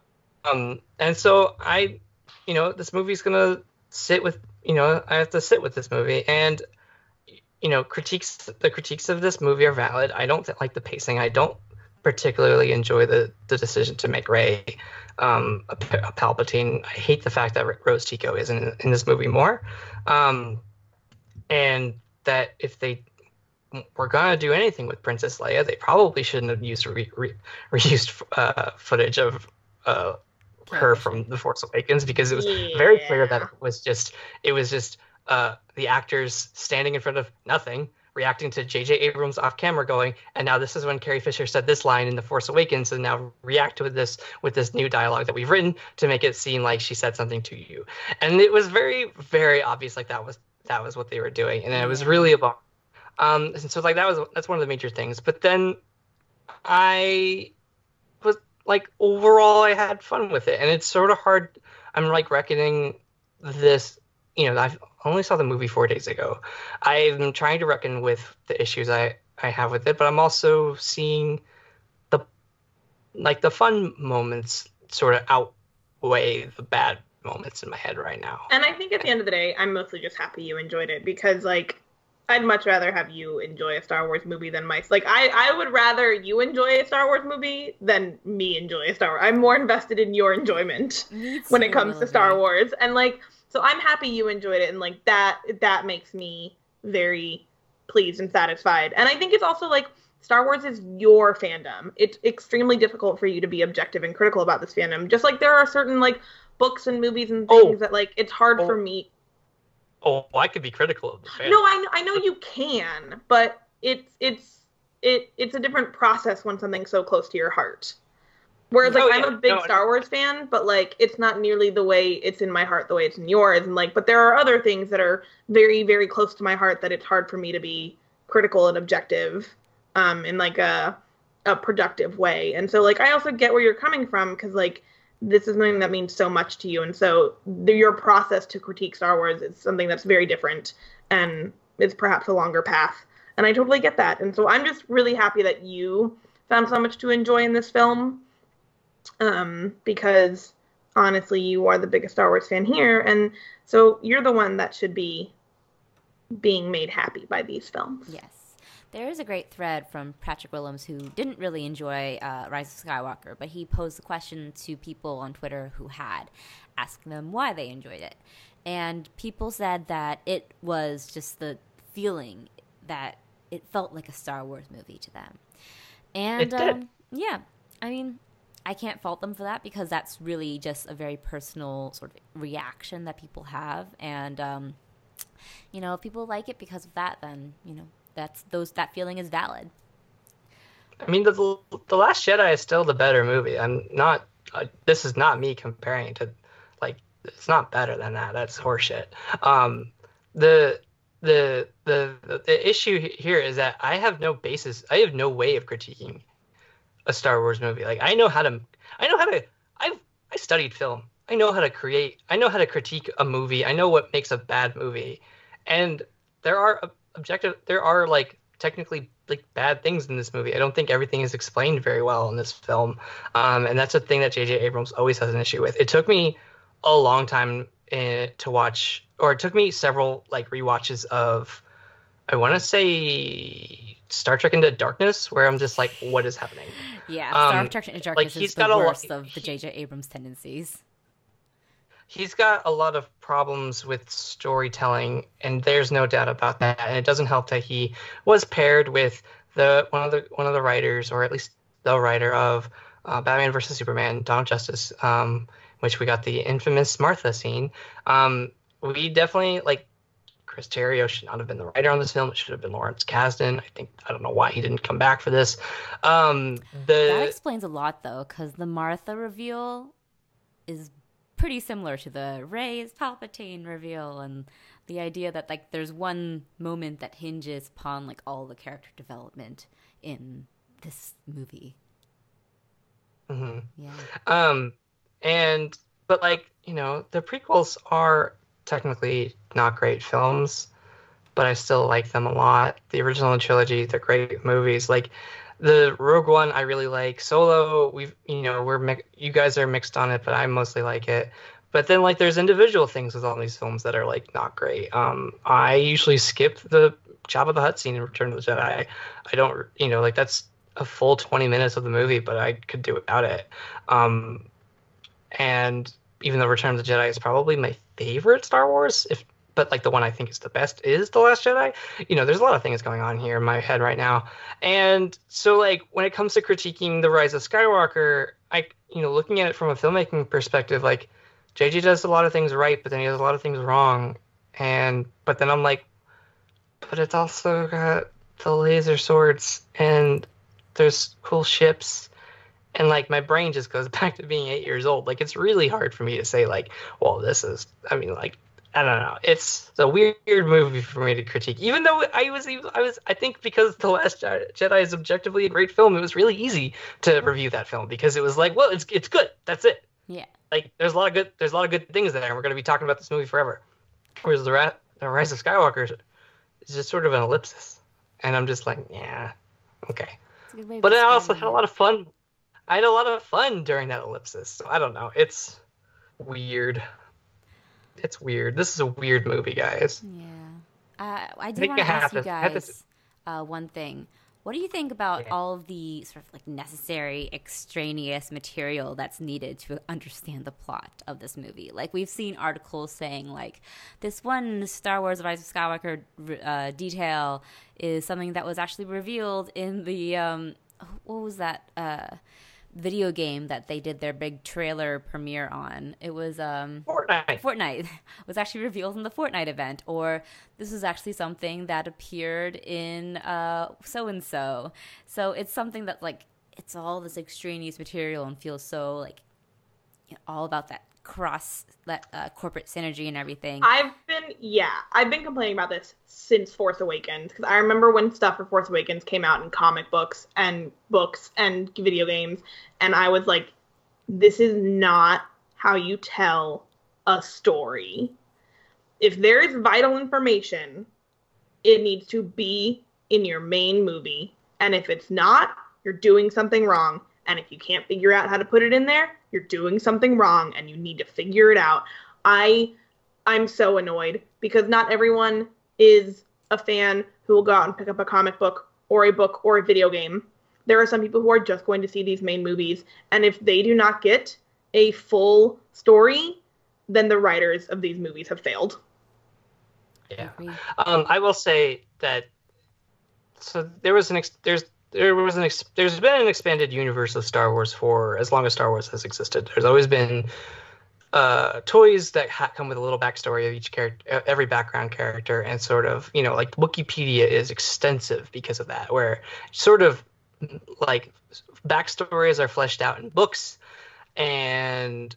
um, and so I, you know, this movie's going to sit with, you know, I have to sit with this movie. And, you know, critiques, the critiques of this movie are valid. I don't like the pacing. I don't particularly enjoy the, the decision to make Rey um, a, a Palpatine. I hate the fact that Rose Tico isn't in, in this movie more. Um, and that if they were going to do anything with Princess Leia, they probably shouldn't have used re, re, reused uh, footage of uh, her from The Force Awakens, because it was yeah. very clear that it was just, it was just uh, the actors standing in front of nothing, reacting to J J. Abrams off camera going, and now this is when Carrie Fisher said this line in The Force Awakens, and now react with this with this new dialogue that we've written to make it seem like she said something to you. And it was very, very obvious, like that was that was what they were doing, and it was really a bummer. Um, and so like that was that's one of the major things. But then I was like, overall, I had fun with it, and it's sort of hard. I'm like reckoning this. You know, I only saw the movie four days ago. I'm trying to reckon with the issues I, I have with it, but I'm also seeing the like the fun moments sort of outweigh the bad moments in my head right now. And I think at the end of the day, I'm mostly just happy you enjoyed it, because like, I'd much rather have you enjoy a Star Wars movie than my... Like, I, I would rather you enjoy a Star Wars movie than me enjoy a Star Wars. I'm more invested in your enjoyment when it comes to Star Wars. And, like, so I'm happy you enjoyed it. And, like, that that makes me very pleased and satisfied. And I think it's also, like, Star Wars is your fandom. It's extremely difficult for you to be objective and critical about this fandom. Just, like, there are certain, like, books and movies and things oh. that, like, it's hard oh. for me... Oh, I could be critical of the fandom. No, I, I know you can, but it's it's it it's a different process when something's so close to your heart. Whereas, like, oh, yeah. I'm a big no, Star Wars fan, but, like, it's not nearly the way it's in my heart the way it's in yours. And, like, but there are other things that are very, very close to my heart that it's hard for me to be critical and objective um, in, like, a, a productive way. And so, like, I also get where you're coming from because, like, this is something that means so much to you, and so the, your process to critique Star Wars is something that's very different, and it's perhaps a longer path, and I totally get that. And so I'm just really happy that you found so much to enjoy in this film, um, because, honestly, you are the biggest Star Wars fan here, and so you're the one that should be being made happy by these films. Yes. There is a great thread from Patrick Willems, who didn't really enjoy uh, Rise of Skywalker, but he posed the question to people on Twitter who had, asking them why they enjoyed it. And people said that it was just the feeling that it felt like a Star Wars movie to them. And it did. Um, yeah, I mean, I can't fault them for that, because that's really just a very personal sort of reaction that people have. And, um, you know, if people like it because of that, then, you know, That's those. That feeling is valid. I mean, the the Last Jedi is still the better movie. I'm not. Uh, this is not me comparing it to, like, it's not better than that. That's horseshit. Um, the the the the issue here is that I have no basis. I have no way of critiquing a Star Wars movie. Like, I know how to. I know how to. I've I studied film. I know how to create. I know how to critique a movie. I know what makes a bad movie, and there are. A, Objective, there are, like, technically, like, bad things in this movie. I don't think everything is explained very well in this film, um, and that's a thing that J J. Abrams always has an issue with. It took me a long time uh, to watch, or it took me several, like, rewatches of, I want to say, Star Trek Into Darkness, where I'm just like, what is happening? Yeah, um, Star Trek Into Darkness, like, he's is got the worst lot, of the J J. Abrams tendencies. He's got a lot of problems with storytelling, and there's no doubt about that. And it doesn't help that he was paired with the one of the one of the writers, or at least the writer of uh, Batman versus Superman, Dawn of Justice, um, which we got the infamous Martha scene. Um, we definitely, like, Chris Terrio should not have been the writer on this film. It should have been Lawrence Kasdan. I think I don't know why he didn't come back for this. Um, the, that explains a lot, though, because the Martha reveal is pretty similar to the Rey's Palpatine reveal, and the idea that, like, there's one moment that hinges upon, like, all the character development in this movie. Mm-hmm. Yeah. Um, and but, like, you know, the prequels are technically not great films, but I still like them a lot. The original trilogy, they're great movies. Like, the Rogue One, I really like. Solo, we've, you know, we're mi- you guys are mixed on it, but I mostly like it. But then, like, there's individual things with all these films that are, like, not great. Um, I usually skip the Jabba the Hutt scene in Return of the Jedi. I don't, you know, like, that's a full twenty minutes of the movie, but I could do without it. Um, and even though Return of the Jedi is probably my favorite Star Wars, if but, like, the one I think is the best is The Last Jedi. You know, there's a lot of things going on here in my head right now. And so, like, when it comes to critiquing The Rise of Skywalker, I, you know, looking at it from a filmmaking perspective, like, J J does a lot of things right, but then he does a lot of things wrong. And, but then I'm like, but it's also got the laser swords, and there's cool ships. And, like, my brain just goes back to being eight years old. Like, it's really hard for me to say, like, well, this is, I mean, like, I don't know. It's a weird movie for me to critique, even though I was, I was, I think because The Last Jedi is objectively a great film, it was really easy to review that film because it was like, well, it's it's good. That's it. Yeah. Like there's a lot of good, there's a lot of good things there, and we're going to be talking about this movie forever. Whereas the, Ra- the Rise of Skywalker is just sort of an ellipsis, and I'm just like, yeah, okay. But I also had a lot of fun. I had a lot of fun during that ellipsis. So I don't know. It's weird. It's weird. This is a weird movie, guys. Yeah. Uh, I do want to ask you guys uh, one thing. What do you think about yeah. all of the sort of like necessary extraneous material that's needed to understand the plot of this movie? Like we've seen articles saying like this one Star Wars Rise of Skywalker uh, detail is something that was actually revealed in the um, what was that uh, video game that they did their big trailer premiere on? It was um, Fortnite. Fortnite was actually revealed in the Fortnite event, or this was actually something that appeared in uh, so and so. So it's something that like it's all this extraneous material and feels so like you know, all about that cross that uh, corporate synergy and everything. I've been yeah, I've been complaining about this since Force Awakens because I remember when stuff for Force Awakens came out in comic books and books and video games, and I was like, this is not how you tell a story. If there is vital information, it needs to be in your main movie, and if it's not, you're doing something wrong. And if you can't figure out how to put it in there, you're doing something wrong and you need to figure it out. I, I'm so annoyed because not everyone is a fan who will go out and pick up a comic book or a book or a video game. There are some people who are just going to see these main movies. And if they do not get a full story, then the writers of these movies have failed. Yeah. Um, I will say that, so there was an, ex- there's, There was an ex- there's been an expanded universe of Star Wars for as long as Star Wars has existed. There's always been uh, toys that ha- come with a little backstory of each character, every background character, and sort of, you know, like Wikipedia is extensive because of that, where sort of like backstories are fleshed out in books and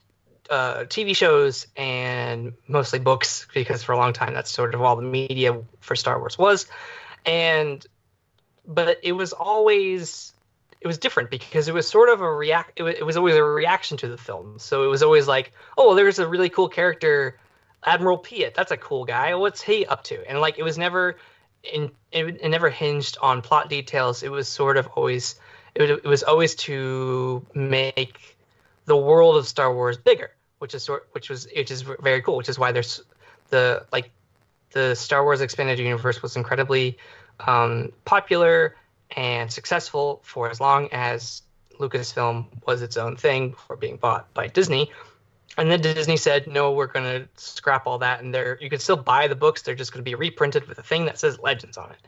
uh, T V shows and mostly books, because for a long time that's sort of all the media for Star Wars was. And but it was always, it was different because it was sort of a react, it was, it was always a reaction to the film. So it was always like, oh, there's a really cool character, Admiral Piet, that's a cool guy, what's he up to? And like, it was never, in, it, it never hinged on plot details. It was sort of always, it, it was always to make the world of Star Wars bigger, which is sort, which was, which is very cool, which is why there's the, like, the Star Wars Expanded Universe was incredibly um popular and successful for as long as Lucasfilm was its own thing before being bought by Disney. And then Disney said, no, we're gonna scrap all that, and there you can still buy the books, they're just gonna be reprinted with a thing that says Legends on it.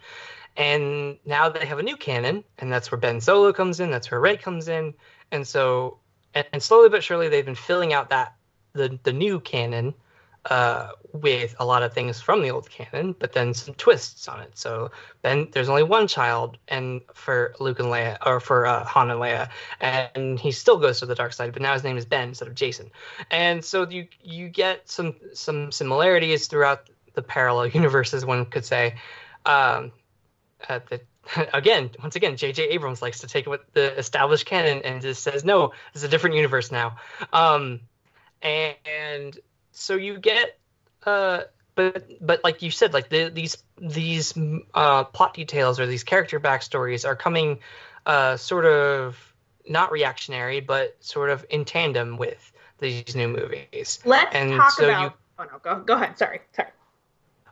And now they have a new canon, and that's where Ben Solo comes in, that's where Rey comes in, and so and, and slowly but surely they've been filling out that the the new canon Uh, with a lot of things from the old canon, but then some twists on it. So Ben, there's only one child, and for Luke and Leia, or for uh, Han and Leia, and he still goes to the dark side, but now his name is Ben instead of Jason. And so you you get some some similarities throughout the parallel universes, one could say. Um, at the Again, once again, J J. Abrams likes to take what the established canon and just says, no, it's a different universe now. Um, and... and So you get, uh, but but like you said, like the, these these uh, plot details or these character backstories are coming, uh, sort of not reactionary, but sort of in tandem with these new movies. Let's and talk so about. You, oh no, go go ahead. Sorry, sorry.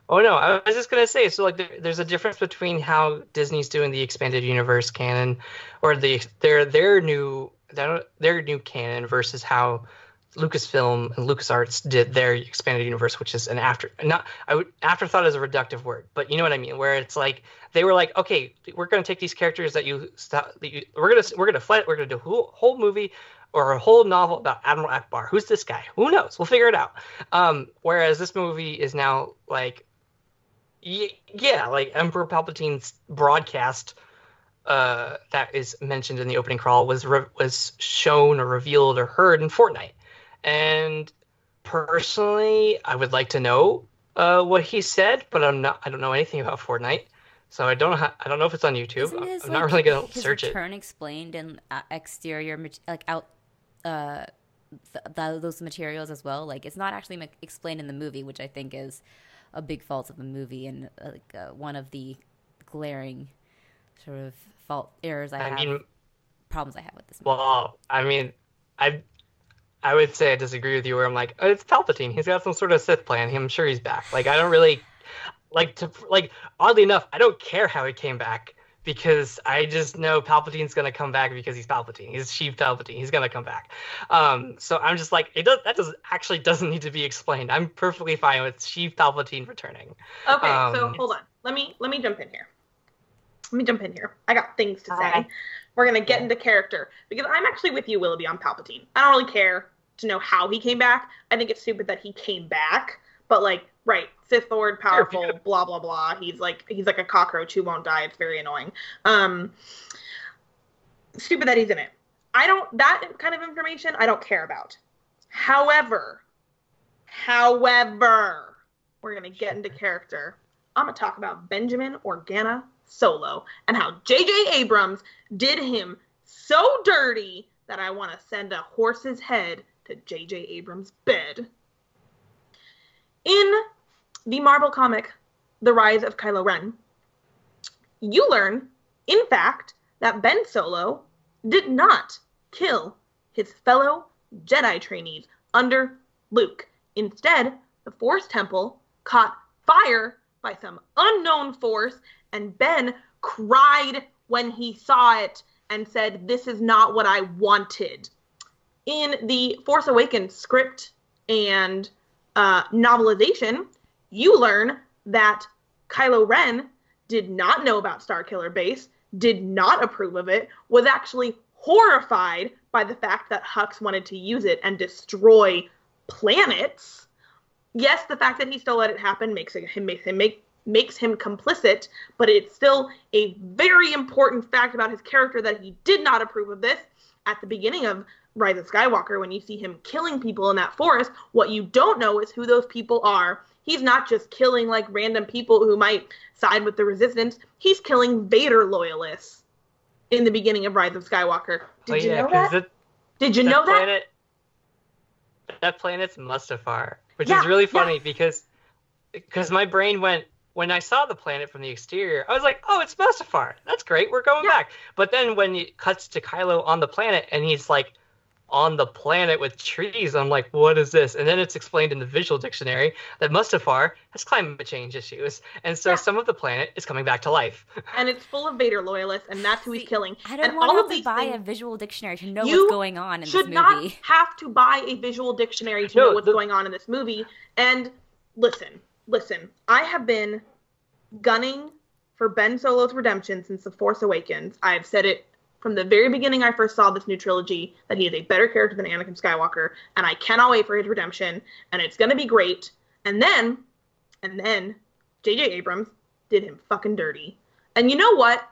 Oh no, I was just gonna say. So like, there, there's a difference between how Disney's doing the expanded universe canon, or the their their new their, their new canon versus how Lucasfilm and LucasArts did their expanded universe, which is an after not I would afterthought is a reductive word, but you know what I mean, where it's like they were like, okay, we're going to take these characters that you, that you we're going to we're going to flat we're going to do a whole, whole movie or a whole novel about Admiral Akbar. Who's this guy? Who knows? We'll figure it out. Um, whereas this movie is now like y- yeah, like Emperor Palpatine's broadcast uh, that is mentioned in the opening crawl was re- was shown or revealed or heard in Fortnite. And Personally, I would like to know uh, what he said, but I'm not. I don't know anything about Fortnite, so I don't. Ha- I don't know if it's on YouTube. Isn't his, I'm like, not really gonna his search return it. Explained in exterior, like out, uh, th- th- those materials as well. Like it's not actually ma- explained in the movie, which I think is a big fault of the movie and uh, like, uh, one of the glaring sort of fault errors I, I have. Mean, problems I have with this movie. Well, I mean, I. I would say I disagree with you where I'm like, oh, it's Palpatine. He's got some sort of Sith plan. I'm sure he's back. Like, I don't really like to like, oddly enough, I don't care how he came back because I just know Palpatine's going to come back because he's Palpatine. He's Sheev Palpatine. He's going to come back. Um, so I'm just like, it does, that does actually doesn't need to be explained. I'm perfectly fine with Sheev Palpatine returning. Okay. Um, so hold on. Let me, let me jump in here. Let me jump in here. I got things to say. I, We're going to get into character because I'm actually with you, Willoughby, on Palpatine. I don't really care to know how he came back. I think it's stupid that he came back, but like, right, Sith Lord, powerful, sure, blah blah blah. He's like he's like a cockroach who won't die. It's very annoying. Um, stupid that he's in it. I don't that kind of information I don't care about. However, however, we're gonna get into character. I'm gonna talk about Benjamin or Jannah Solo and how J J. Abrams did him so dirty that I want to send a horse's head to J J. Abrams' bed. In the Marvel comic, The Rise of Kylo Ren, you learn, in fact, that Ben Solo did not kill his fellow Jedi trainees under Luke. Instead, the Force Temple caught fire by some unknown force, and Ben cried when he saw it and said, this is not what I wanted. In the Force Awakens script and uh, novelization, you learn that Kylo Ren did not know about Starkiller Base, did not approve of it, was actually horrified by the fact that Hux wanted to use it and destroy planets. Yes, the fact that he still let it happen makes him makes him make makes him complicit, but it's still a very important fact about his character that he did not approve of this. At the beginning of Rise of Skywalker, when you see him killing people in that forest, what you don't know is who those people are. He's not just killing, like, random people who might side with the Resistance. He's killing Vader loyalists in the beginning of Rise of Skywalker. Did oh, you yeah, know that? It, Did you that know planet, that? That planet's Mustafar, which yeah, is really funny yeah. because because my brain went, when I saw the planet from the exterior, I was like, oh, it's Mustafar. That's great. We're going yeah. back. But then when it cuts to Kylo on the planet and he's like on the planet with trees, I'm like, what is this? And then it's explained in the visual dictionary that Mustafar has climate change issues. And so yeah. some of the planet is coming back to life. And it's full of Vader loyalists, and that's who he's killing. I don't and want all to of these buy things, a visual dictionary to know what's going on in this movie. You should not have to buy a visual dictionary to no, know what's the, going on in this movie. And listen. Listen, I have been gunning for Ben Solo's redemption since The Force Awakens. I have said it from the very beginning I first saw this new trilogy, that he is a better character than Anakin Skywalker, and I cannot wait for his redemption, and it's going to be great. And then, and then, J J. Abrams did him fucking dirty. And you know what?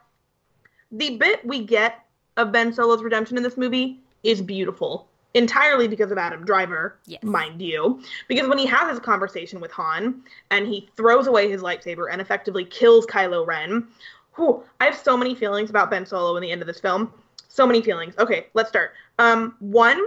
The bit we get of Ben Solo's redemption in this movie is beautiful. Entirely because of Adam Driver, yes. mind you. Because when he has his conversation with Han, and he throws away his lightsaber and effectively kills Kylo Ren, whew, I have so many feelings about Ben Solo in the end of this film. So many feelings. Okay, let's start. Um, one,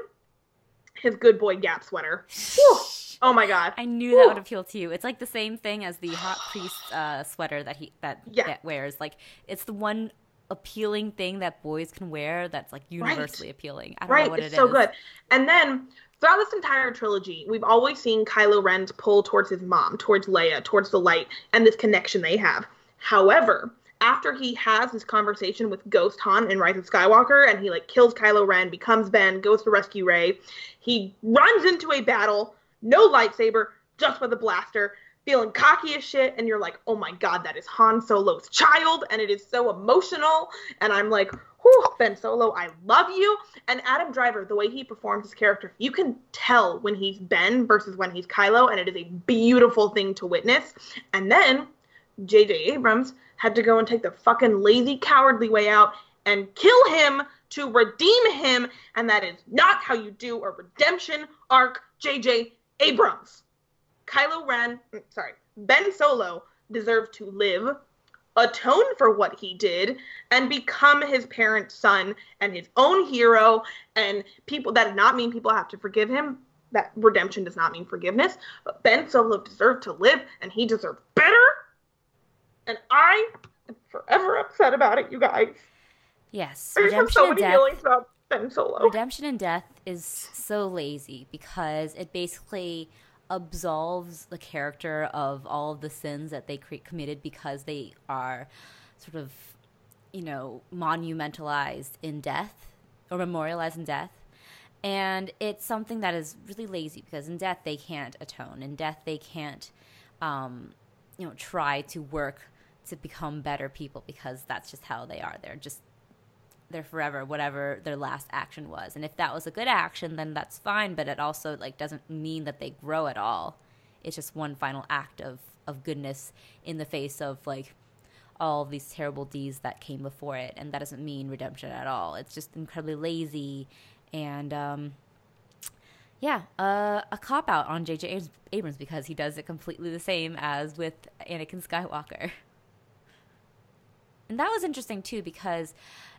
his good boy Gap sweater. Whew, oh my god. I knew whew. that would appeal to you. It's like the same thing as the hot priest uh, sweater that he that, yeah. that wears. Like, it's the one appealing thing that boys can wear that's like universally right. appealing. I don't right. know what it's it so is. Good. And then throughout this entire trilogy, we've always seen Kylo Ren's pull towards his mom, towards Leia, towards the light, and this connection they have. However, after he has this conversation with Ghost Han in Rise of Skywalker, and he like kills Kylo Ren, becomes Ben, goes to rescue Rey, he runs into a battle, no lightsaber, just with a blaster, feeling cocky as shit, and you're like, oh my god, that is Han Solo's child, and it is so emotional, and I'm like, whew, Ben Solo, I love you. And Adam Driver, the way he performs his character, you can tell when he's Ben versus when he's Kylo, and it is a beautiful thing to witness. And then J J. Abrams had to go and take the fucking lazy, cowardly way out and kill him to redeem him, and that is not how you do a redemption arc, J J. Abrams, Kylo Ren, sorry, Ben Solo deserved to live, atone for what he did, and become his parents' son and his own hero. And people, that does not mean people have to forgive him. That redemption does not mean forgiveness. But Ben Solo deserved to live, and he deserved better. And I am forever upset about it, you guys. Yes. I just have so many feelings about Ben Solo. Redemption and death is so lazy because it basically absolves the character of all of the sins that they cre- committed because they are sort of, you know, monumentalized in death or memorialized in death. And it's something that is really lazy because in death they can't atone. In death they can't, um, you know, try to work to become better people because that's just how they are. They're just, they're forever, whatever their last action was. And if that was a good action, then that's fine. But it also, like, doesn't mean that they grow at all. It's just one final act of, of goodness in the face of, like, all of these terrible deeds that came before it. And that doesn't mean redemption at all. It's just incredibly lazy. And, um, yeah, uh, a cop-out on J J. Abrams because he does it completely the same as with Anakin Skywalker. And that was interesting, too, because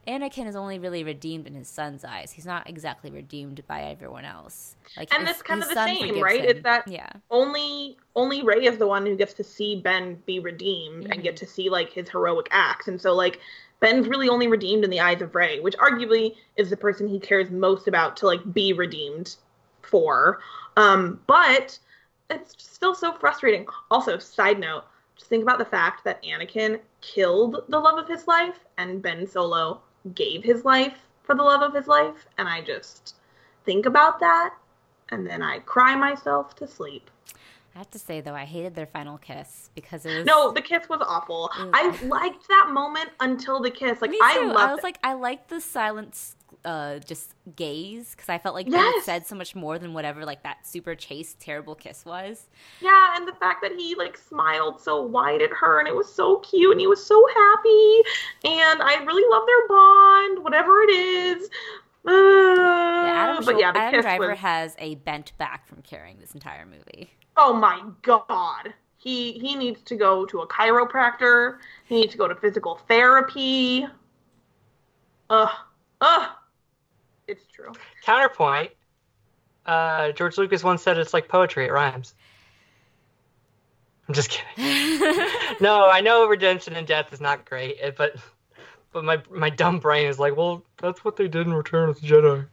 Anakin is only really redeemed in his son's eyes. He's not exactly redeemed by everyone else. Like, and that's kind of the same, right? Is that yeah. only only Rey is the one who gets to see Ben be redeemed mm-hmm. and get to see, like, his heroic acts. And so, like, Ben's really only redeemed in the eyes of Rey, which arguably is the person he cares most about to, like, be redeemed for. Um, but it's still so frustrating. Also, side note, just think about the fact that Anakin killed the love of his life and Ben Solo gave his life for the love of his life. And I just think about that and then I cry myself to sleep. I have to say, though, I hated their final kiss because it was... No, the kiss was awful. Ew. I liked that moment until the kiss. Like, Me too. I loved I was it. like, I liked the silent uh, just gaze because I felt like yes. it said so much more than whatever, like, that super chaste, terrible kiss was. Yeah, and the fact that he, like, smiled so wide at her and it was so cute and he was so happy and I really love their bond, whatever it is. Uh, yeah, Adam, but yeah, the Adam Driver was... has a bent back from carrying this entire movie. Oh my God. He he needs to go to a chiropractor. He needs to go to physical therapy. Ugh. Ugh. It's true. Counterpoint. Uh, George Lucas once said it's like poetry. It rhymes. I'm just kidding. No, I know redemption and death is not great, but but my my dumb brain is like, well, that's what they did in Return of the Jedi.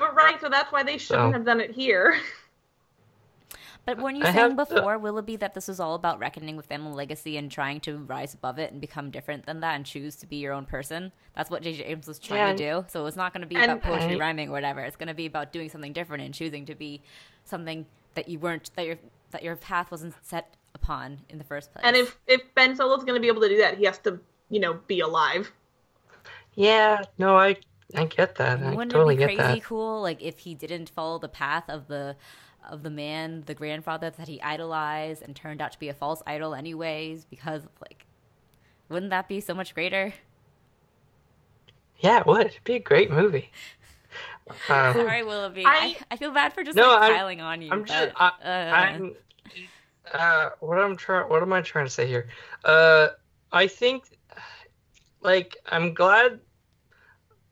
But right, so that's why they shouldn't so. have done it here. But weren't you I saying have, before, uh, Willoughby, that this was all about reckoning with family legacy and trying to rise above it and become different than that and choose to be your own person? That's what J J. Abrams was trying and, to do. So it's not going to be and, about poetry and, rhyming or whatever. It's going to be about doing something different and choosing to be something that you weren't, that your that your path wasn't set upon in the first place. And if, if Ben Solo's going to be able to do that, he has to, you know, be alive. Yeah, no, I I get that. I Wouldn't totally get that. Wouldn't it be crazy cool, like, if he didn't follow the path of the... of the man, the grandfather that he idolized and turned out to be a false idol anyways, because, like, wouldn't that be so much greater? Yeah, it would. It'd be a great movie. Um, Sorry, Willoughby. I, I feel bad for just no, like, piling I'm, on you. I'm but, just, I, uh, I'm, uh, what I'm trying, what am I trying to say here? Uh, I think, like, I'm glad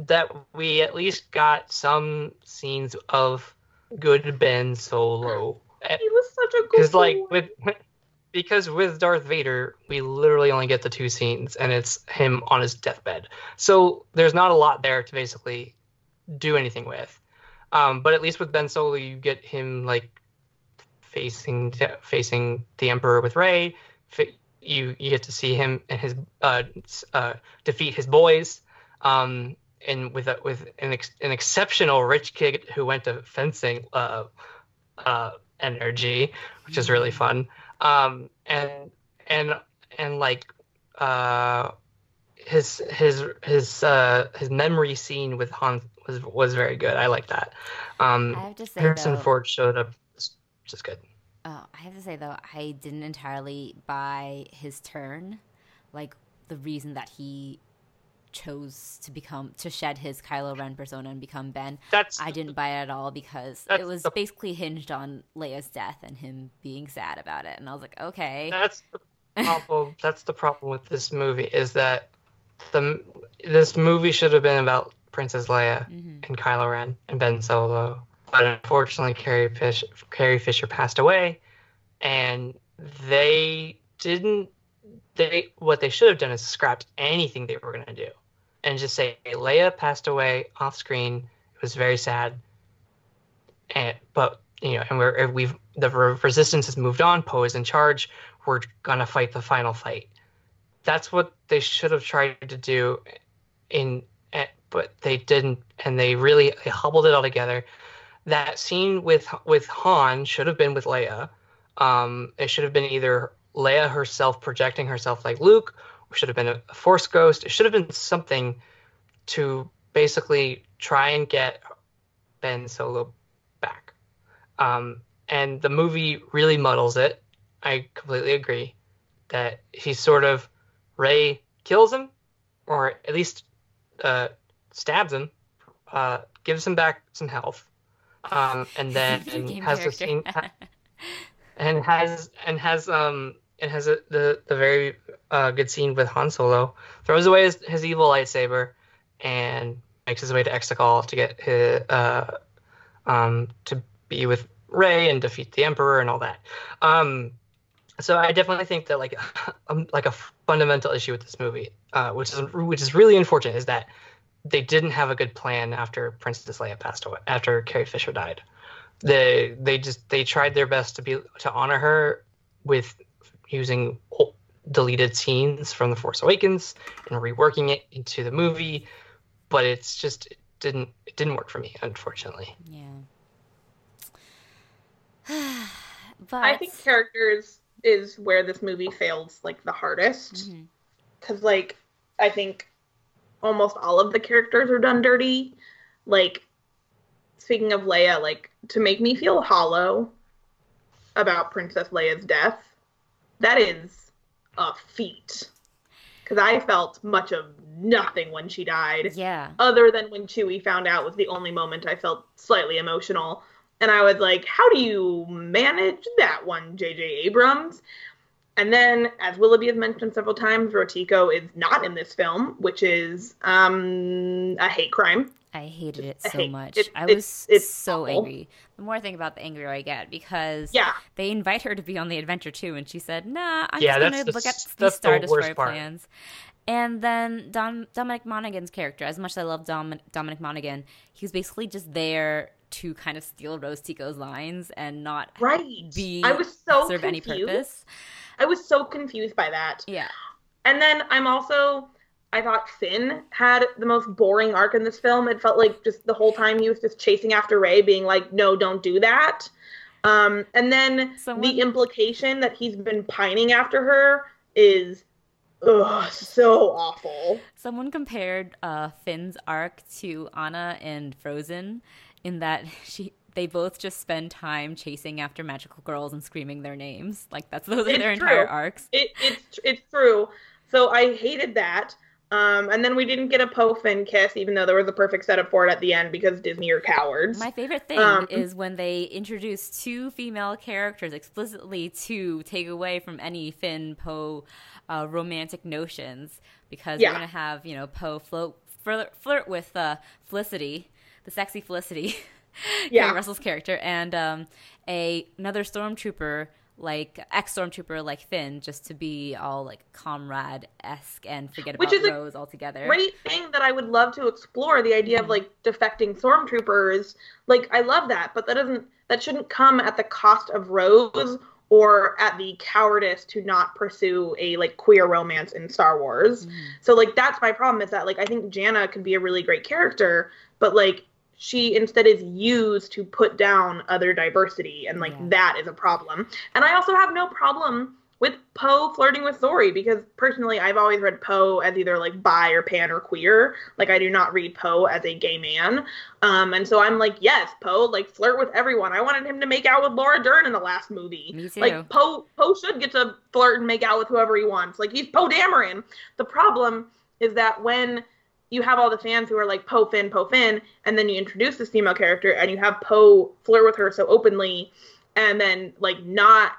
that we at least got some scenes of good Ben Solo. He was such a good Because like with because with Darth Vader, we literally only get the two scenes, and it's him on his deathbed. So there's not a lot there to basically do anything with. Um, but at least with Ben Solo, you get him like facing facing the Emperor with Rey. You you get to see him and his uh, uh, defeat his boys. Um, And with a, with an ex, an exceptional rich kid who went to fencing uh, uh, energy, which is really fun. Um, and and and like uh, his his his uh, his memory scene with Han was was very good. I like that. Um, I have to say, Harrison though, Ford showed up, which is good. Oh, I have to say though, I didn't entirely buy his turn, like the reason that he chose to become to shed his Kylo Ren persona and become Ben. That's, I didn't buy it at all because it was the, basically hinged on Leia's death and him being sad about it. And I was like, okay. That's the problem. That's the problem with this movie is that the this movie should have been about Princess Leia mm-hmm. and Kylo Ren and Ben Solo, but unfortunately Carrie Fisher, Carrie Fisher passed away, and they didn't. They what they should have done is scrapped anything they were going to do and just say, hey, Leia passed away off screen. It was very sad. And, but, you know, and we're, we've, the resistance has moved on. Poe is in charge. We're going to fight the final fight. That's what they should have tried to do, in, but they didn't. And they really they hobbled it all together. That scene with, with Han should have been with Leia. Um, it should have been either Leia herself projecting herself like Luke, or should have been a Force ghost. It should have been something to basically try and get Ben Solo back. Um, and the movie really muddles it. I completely agree that he's sort of Rey kills him, or at least uh, stabs him, uh, gives him back some health, um, and then and has character. the scene. And has and has um and has a, the the very uh, good scene with Han Solo, throws away his, his evil lightsaber, and makes his way to Exegol to get his, uh um to be with Rey and defeat the Emperor and all that. Um, so I definitely think that like um, like a fundamental issue with this movie, uh, which is which is really unfortunate, is that they didn't have a good plan after Princess Leia passed away, after Carrie Fisher died. They they just they tried their best to be to honor her with using deleted scenes from The Force Awakens and reworking it into the movie, but it's just it didn't it didn't work for me, unfortunately. Yeah. But I think characters is where this movie fails like the hardest, because mm-hmm. like I think almost all of the characters are done dirty, like. Speaking of Leia, like, to make me feel hollow about Princess Leia's death, that is a feat. Because I felt much of nothing when she died. Yeah. Other than when Chewie found out was the only moment I felt slightly emotional. And I was like, how do you manage that one, J J. Abrams? And then, as Willoughby has mentioned several times, Rotiko is not in this film, which is um, a hate crime. I hated it so much. It, it, I was it, so awful. angry. The more I think about, the angrier I get, because yeah. they invite her to be on the adventure too, and she said, nah, I'm yeah, just going to look at the Star Destroyer plans. And then Don, Dominic Monaghan's character, as much as I love Dom, Dominic Monaghan, he was basically just there to kind of steal Rose Tico's lines and not right. be I was so serve confused. any purpose. I was so confused by that. Yeah. And then I'm also... I thought Finn had the most boring arc in this film. It felt like just the whole time he was just chasing after Rey, being like, no, don't do that. Um, and then Someone... the implication that he's been pining after her is ugh, so awful. Someone compared uh, Finn's arc to Anna in Frozen in that she... They both just spend time chasing after magical girls and screaming their names. Like, that's those are their entire arcs. It, it's it's true. So I hated that. Um, and then we didn't get a Poe Finn kiss, even though there was a perfect setup for it at the end because Disney are cowards. My favorite thing um, is when they introduce two female characters explicitly to take away from any Finn Poe uh, romantic notions, because yeah. we're gonna have you know Poe flirt flirt with uh, Felicity, the sexy Felicity. Yeah, Karen Russell's character, and um, a another stormtrooper, like ex-stormtrooper, like Finn, just to be all like comrade-esque and forget Which about Rose altogether. Which is a great thing that I would love to explore. The idea mm-hmm. of like defecting stormtroopers, like I love that, but that doesn't that shouldn't come at the cost of Rose or at the cowardice to not pursue a like queer romance in Star Wars. Mm-hmm. So like that's my problem is that like I think Jannah could be a really great character, but like. She instead is used to put down other diversity, and like yeah. that is a problem. And I also have no problem with Poe flirting with Zori, because personally I've always read Poe as either like bi or pan or queer. Like I do not read Poe as a gay man. Um, and so I'm like, yes, Poe, like flirt with everyone. I wanted him to make out with Laura Dern in the last movie. Me too. Like Poe Poe should get to flirt and make out with whoever he wants. Like he's Poe Dameron. The problem is that when you have all the fans who are like, Poe, Finn, Poe, Finn, and then you introduce this female character, and you have Poe flirt with her so openly, and then, like, not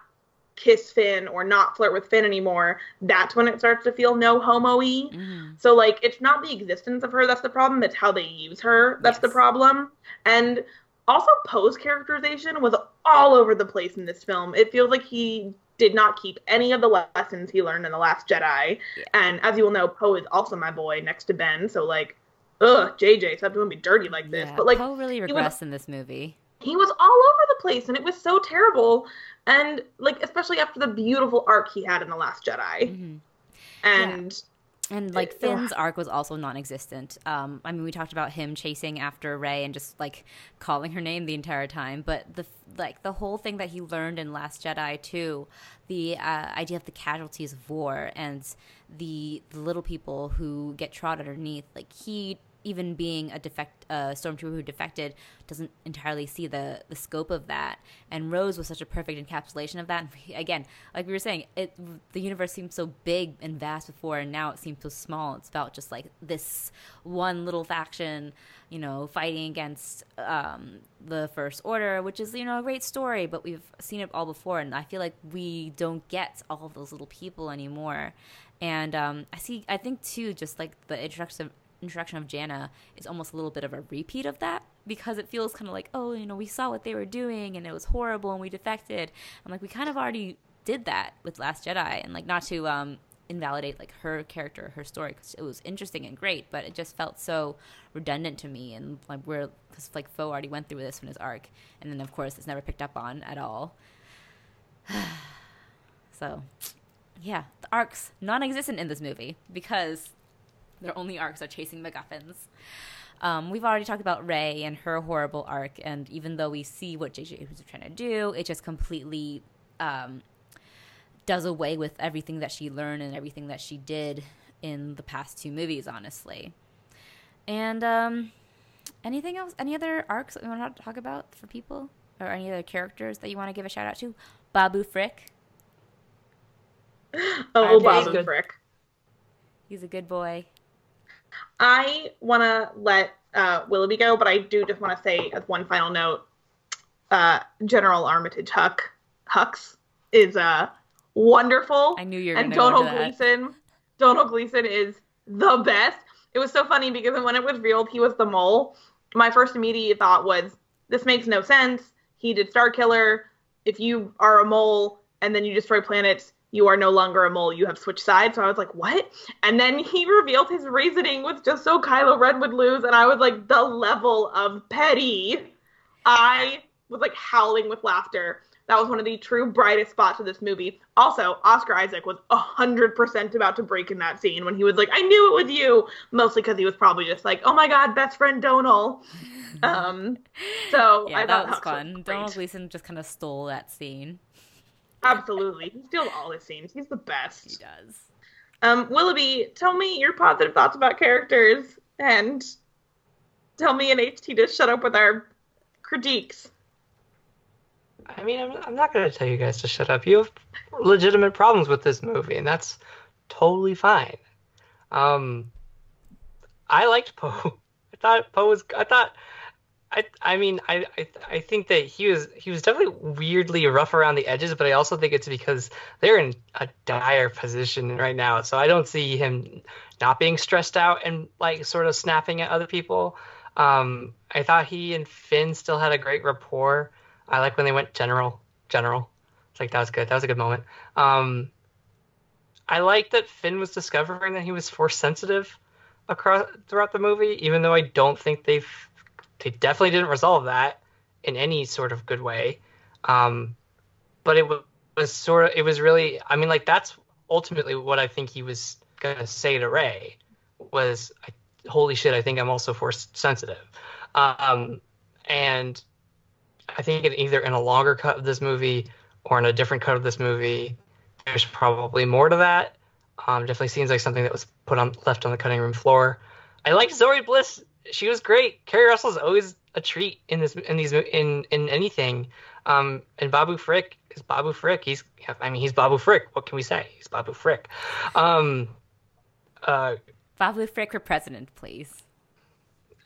kiss Finn or not flirt with Finn anymore, that's when it starts to feel no homo-y. Mm. So, like, it's not the existence of her that's the problem, it's how they use her that's yes. the problem. And also, Poe's characterization was all over the place in this film. It feels like he did not keep any of the lessons he learned in The Last Jedi. Yeah. And as you will know, Poe is also my boy next to Ben, so, like, ugh, J J, stop doing me dirty like this. Yeah, but, like, Poe really regressed was, in this movie. He was all over the place, and it was so terrible. And, like, especially after the beautiful arc he had in The Last Jedi. Mm-hmm. And, yeah. and like, it, Finn's uh, arc was also non-existent. Um, I mean, we talked about him chasing after Rey and just, like, calling her name the entire time. But, the like, the whole thing that he learned in Last Jedi, too, the uh, idea of the casualties of war and the, the little people who get trod underneath, like, he... even being a defect, uh, stormtrooper who defected doesn't entirely see the, the scope of that. And Rose was such a perfect encapsulation of that. And we, again, like we were saying, it, the universe seemed so big and vast before, and now it seems so small. It's about just like this one little faction, you know, fighting against um, the First Order, which is, you know, a great story, but we've seen it all before. And I feel like we don't get all of those little people anymore. And um, I see, I think too, just like the introduction of, introduction of Jannah is almost a little bit of a repeat of that, because it feels kind of like, oh, you know, we saw what they were doing and it was horrible and we defected. I'm like, we kind of already did that with Last Jedi. And like, not to um invalidate like her character, her story, because it was interesting and great, but it just felt so redundant to me. And like, we're, because like Poe already went through this in his arc, and then of course it's never picked up on at all. So yeah, the arcs non-existent in this movie, because their only arcs are chasing MacGuffins. Um, we've already talked about Rey and her horrible arc, and even though we see what J J. Abrams is trying to do, it just completely um, does away with everything that she learned and everything that she did in the past two movies, honestly. And um, anything else? Any other arcs that we want to talk about for people? Or any other characters that you want to give a shout-out to? Babu Frick. Oh, Babu Frick. He's a good boy. I want to let uh, Willoughby go, but I do just want to say as one final note, uh, General Armitage Hux, Hux is uh, wonderful. I knew you were going to go into that. And Donald Gleason, Donald Gleason is the best. It was so funny because when it was revealed he was the mole, my first immediate thought was, this makes no sense. He did Star Killer. If you are a mole and then you destroy planets, you are no longer a mole. You have switched sides. So I was like, what? And then he revealed his reasoning was just so Kylo Ren would lose. And I was like, the level of petty. I was like howling with laughter. That was one of the true brightest spots of this movie. Also, Oscar Isaac was one hundred percent about to break in that scene when he was like, I knew it was you. Mostly because he was probably just like, oh my God, best friend Donal. Um, so yeah, I thought that was Hux fun. Was Donald Gleason just kind of stole that scene. Absolutely. He steals all his scenes. He's the best. He does. Um, Willoughby, tell me your positive thoughts about characters, and tell me and H T to shut up with our critiques. I mean, I'm, I'm not going to tell you guys to shut up. You have legitimate problems with this movie, and that's totally fine. Um, I liked Poe. I thought Poe was... I thought... I I mean I, I I think that he was he was definitely weirdly rough around the edges, but I also think it's because they're in a dire position right now. So I don't see him not being stressed out and like sort of snapping at other people. Um, I thought he and Finn still had a great rapport. I like when they went general general. It's like that was good. That was a good moment. Um, I like that Finn was discovering that he was force sensitive across throughout the movie, even though I don't think they've. They definitely didn't resolve that in any sort of good way. Um, but it was, was sort of, it was really, I mean, like, that's ultimately what I think he was going to say to Rey was, holy shit, I think I'm also force sensitive. Um, and I think in either in a longer cut of this movie or in a different cut of this movie, there's probably more to that. Um, definitely seems like something that was put on left on the cutting room floor. I liked Zoe Bliss. She was great. Carrie Russell's always a treat in this, in these, in in anything. Um, and Babu Frick is Babu Frick. He's, I mean, he's Babu Frick. What can we say? He's Babu Frick. Um, uh, Babu Frick for president, please.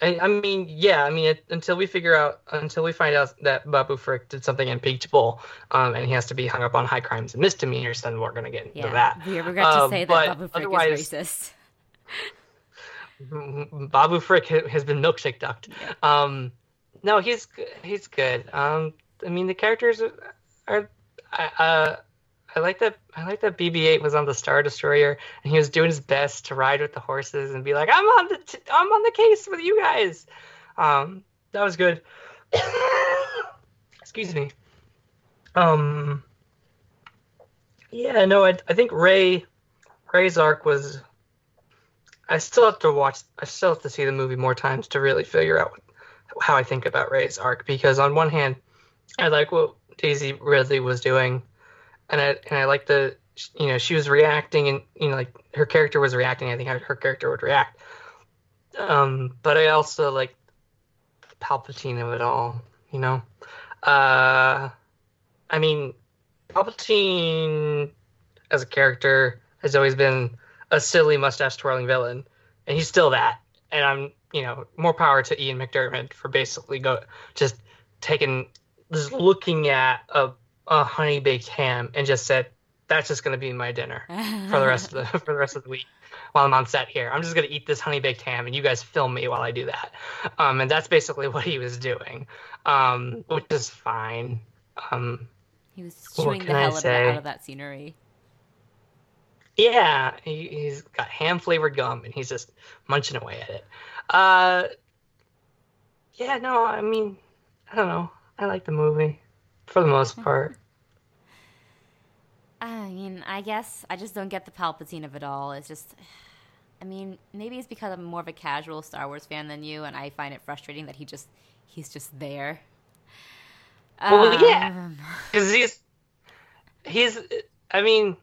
I, I mean, yeah, I mean, it, until we figure out, until we find out that Babu Frick did something impeachable, um, and he has to be hung up on high crimes and misdemeanors, then we're going to get into yeah, that. Yeah, we're going to uh, say that Babu Frick is racist. Babu Frick has been milkshake ducked. Yeah. Um, no, he's he's good. Um, I mean, the characters are. are uh, I like that. I like that B B eight was on the Star Destroyer and he was doing his best to ride with the horses and be like, "I'm on the, t- I'm on the case with you guys." Um, that was good. Excuse me. Um, yeah, no, I, I think Rey, Rey's arc was. I still have to watch. I still have to see the movie more times to really figure out how I think about Rey's arc, because on one hand, I like what Daisy Ridley was doing. And I and I like the, you know, she was reacting, and, you know, like her character was reacting. I think her character would react. Um, but I also like the Palpatine of it all, you know. Uh, I mean, Palpatine as a character has always been a silly mustache twirling villain, and he's still that. And I'm, you know, more power to Ian McDiarmid for basically go just taking, just looking at a. a honey baked ham and just said, that's just going to be my dinner for the rest of the for the rest of the week while I'm on set here. I'm just going to eat this honey baked ham and you guys film me while I do that. Um, and that's basically what he was doing, um, which is fine. Um, he was chewing the hell out of that scenery. Yeah, he, he's got ham flavored gum and he's just munching away at it. Uh, yeah, no, I mean, I don't know. I like the movie. For the most part. I mean, I guess I just don't get the Palpatine of it all. It's just, I mean, maybe it's because I'm more of a casual Star Wars fan than you, and I find it frustrating that he just, he's just there. Well, um, yeah. Because he's, he's, I mean,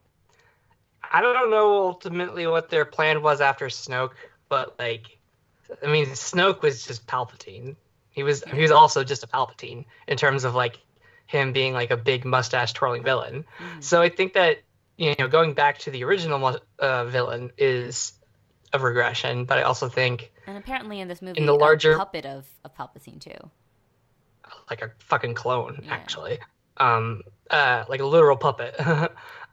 I don't know ultimately what their plan was after Snoke, but, like, I mean, Snoke was just Palpatine. He was, he was also just a Palpatine in terms of, like, him being like a big mustache twirling villain. Mm. So I think that, you know, going back to the original uh, villain is a regression, but I also think... And apparently in this movie, in the larger puppet of, of Palpatine too. Like a fucking clone, yeah. actually. Um, uh, like a literal puppet.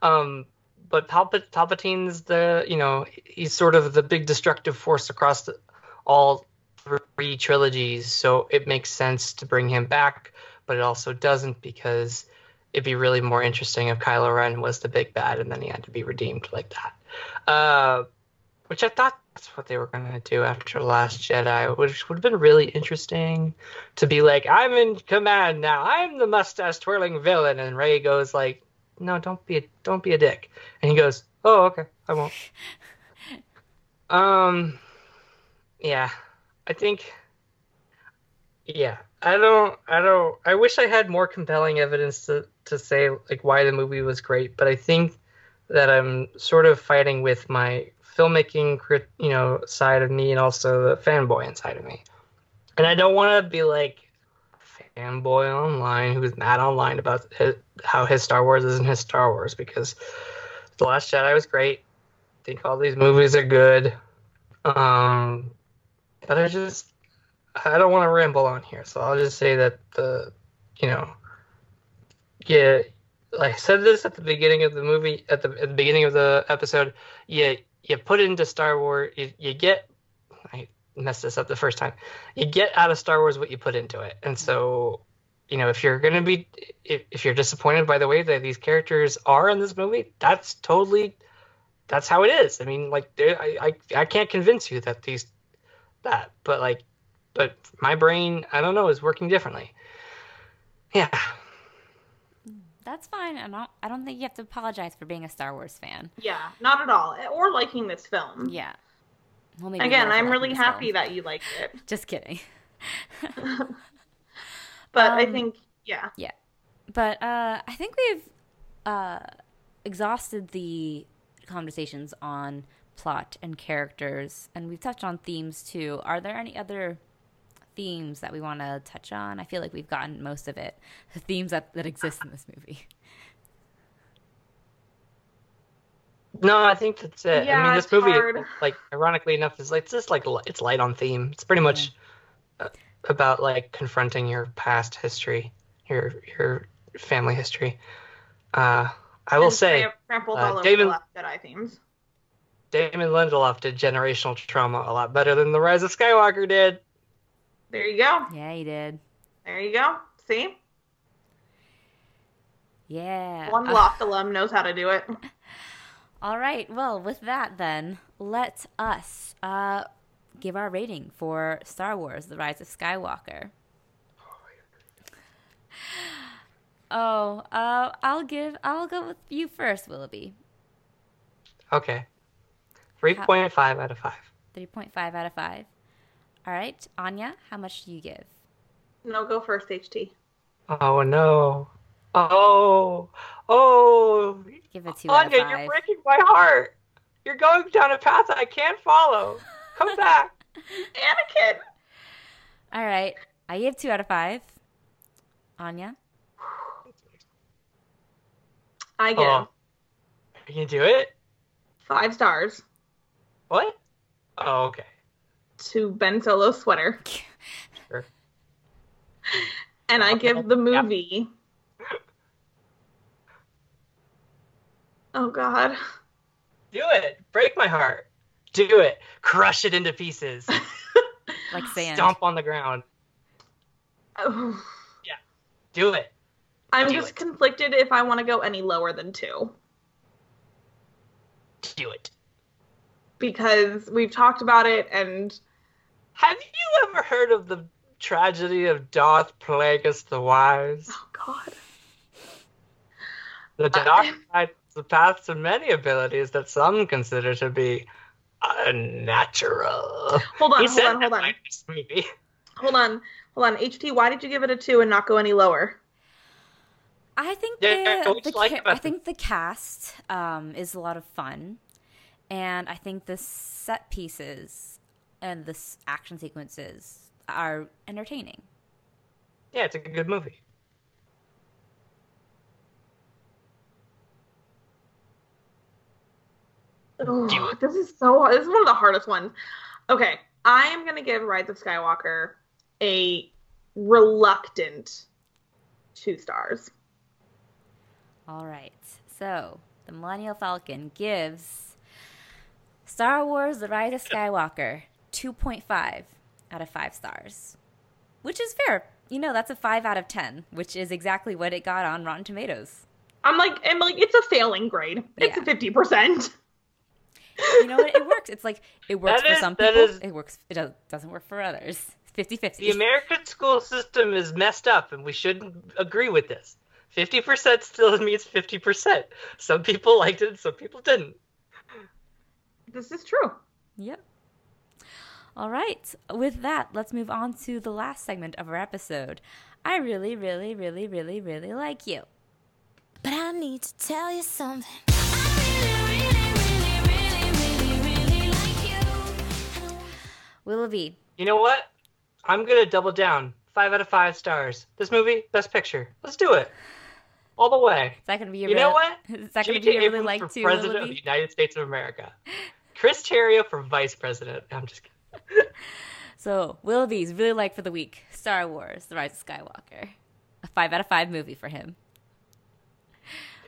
um, but Palp- Palpatine's the, you know, he's sort of the big destructive force across the, all three trilogies, so it makes sense to bring him back. But it also doesn't, because it'd be really more interesting if Kylo Ren was the big bad and then he had to be redeemed like that. Uh, which I thought that's what they were going to do after Last Jedi, which would have been really interesting to be like, I'm in command now. I'm the mustache twirling villain. And Rey goes like, no, don't be a, don't be a dick. And he goes, oh, okay, I won't. um, yeah, I think, yeah. I don't, I don't, I wish I had more compelling evidence to, to say, like, why the movie was great, but I think that I'm sort of fighting with my filmmaking, you know, side of me and also the fanboy inside of me. And I don't want to be, like, fanboy online who's mad online about his, how his Star Wars isn't his Star Wars, because The Last Jedi was great. I think all these movies are good. Um, but I just... I don't want to ramble on here, so I'll just say that the, you know, yeah, I said this at the beginning of the movie, at the at the beginning of the episode. You you put into Star Wars, you, you get, I messed this up the first time. You get out of Star Wars what you put into it, and so, you know, if you're gonna be, if if you're disappointed by the way that these characters are in this movie, that's totally, that's how it is. I mean, like, I I, I can't convince you that these, that, but like. But my brain, I don't know, is working differently. Yeah. That's fine. I don't, I don't think you have to apologize for being a Star Wars fan. Yeah, not at all. Or liking this film. Yeah. Well, maybe Again, I'm really happy film. that you liked it. Just kidding. but um, I think, yeah. Yeah. But uh, I think we've uh, exhausted the conversations on... plot and characters, and we've touched on themes too. Are there any other themes that we want to touch on? I feel like we've gotten most of it, the themes that, that exist in this movie. No, I think that's it. Yeah, I mean, this movie, hard. like, ironically enough, is like it's just like it's light on theme. It's pretty much mm. about like confronting your past history, your your family history. Uh, I will and say, trampled uh, all over Damon, the Last Jedi themes. Damon Lindelof did generational trauma a lot better than The Rise of Skywalker did. There you go. Yeah, he did. There you go. See? Yeah. One Loft uh, alum knows how to do it. All right. Well, with that then, let us uh, give our rating for Star Wars: The Rise of Skywalker. Oh, uh, I'll give. I'll go with you first, Willoughby. Okay. Three point five out of five. Three point five out of five. All right, Anya, how much do you give? No, go first, H T. Oh no. Oh, oh, give it two Anya, out of five. You're breaking my heart. You're going down a path that I can't follow. Come back. Anakin. All right. I give two out of five. Anya? I give. Oh. You can do it? Five stars. What? Oh, okay. To Ben Solo's sweater. Sure. And I okay. give the movie... Yep. Oh, God. Do it. Break my heart. Do it. Crush it into pieces. Like sand. Stomp on the ground. Oh. Yeah. Do it. I'm Do just it. conflicted if I want to go any lower than two. Do it. Because we've talked about it and... Have you ever heard of the tragedy of Darth Plagueis the Wise? Oh, God. The dark side... the path to many abilities that some consider to be unnatural. Hold on, he hold on, hold on. Movie. Hold on, hold on. H T, why did you give it a two and not go any lower? I think the, yeah, the, like ca- I think the cast um, is a lot of fun, and I think the set pieces and the action sequences are entertaining. Yeah, it's a good movie. Oh, this is so this is one of the hardest ones. Okay, I am going to give Rise of Skywalker a reluctant two stars. All right, so the Millennial Falcon gives Star Wars: The Rise of Skywalker two point five out of five stars, which is fair. You know, that's a five out of ten, which is exactly what it got on Rotten Tomatoes. I'm like, I'm like it's a failing grade. It's yeah. a fifty percent. You know what? It works. It's like, it works that for is, some people. Is, it works. It does, doesn't work for others. It's fifty-fifty. The American school system is messed up, and we shouldn't agree with this. fifty percent still means fifty percent. Some people liked it, some people didn't. This is true. Yep. All right. With that, let's move on to the last segment of our episode. I really, really, really, really, really like you. But I need to tell you something. I really, really. Willoughby. You know what? I'm going to double down. Five out of five stars. This movie, best picture. Let's do it. All the way. Is that going to be your You really, know what? Is that going to be your really like to, President Willoughby? Of the United States of America. Chris Terrio for Vice President. I'm just kidding. So, Willoughby's really like for the week. Star Wars: The Rise of Skywalker. A five out of five movie for him.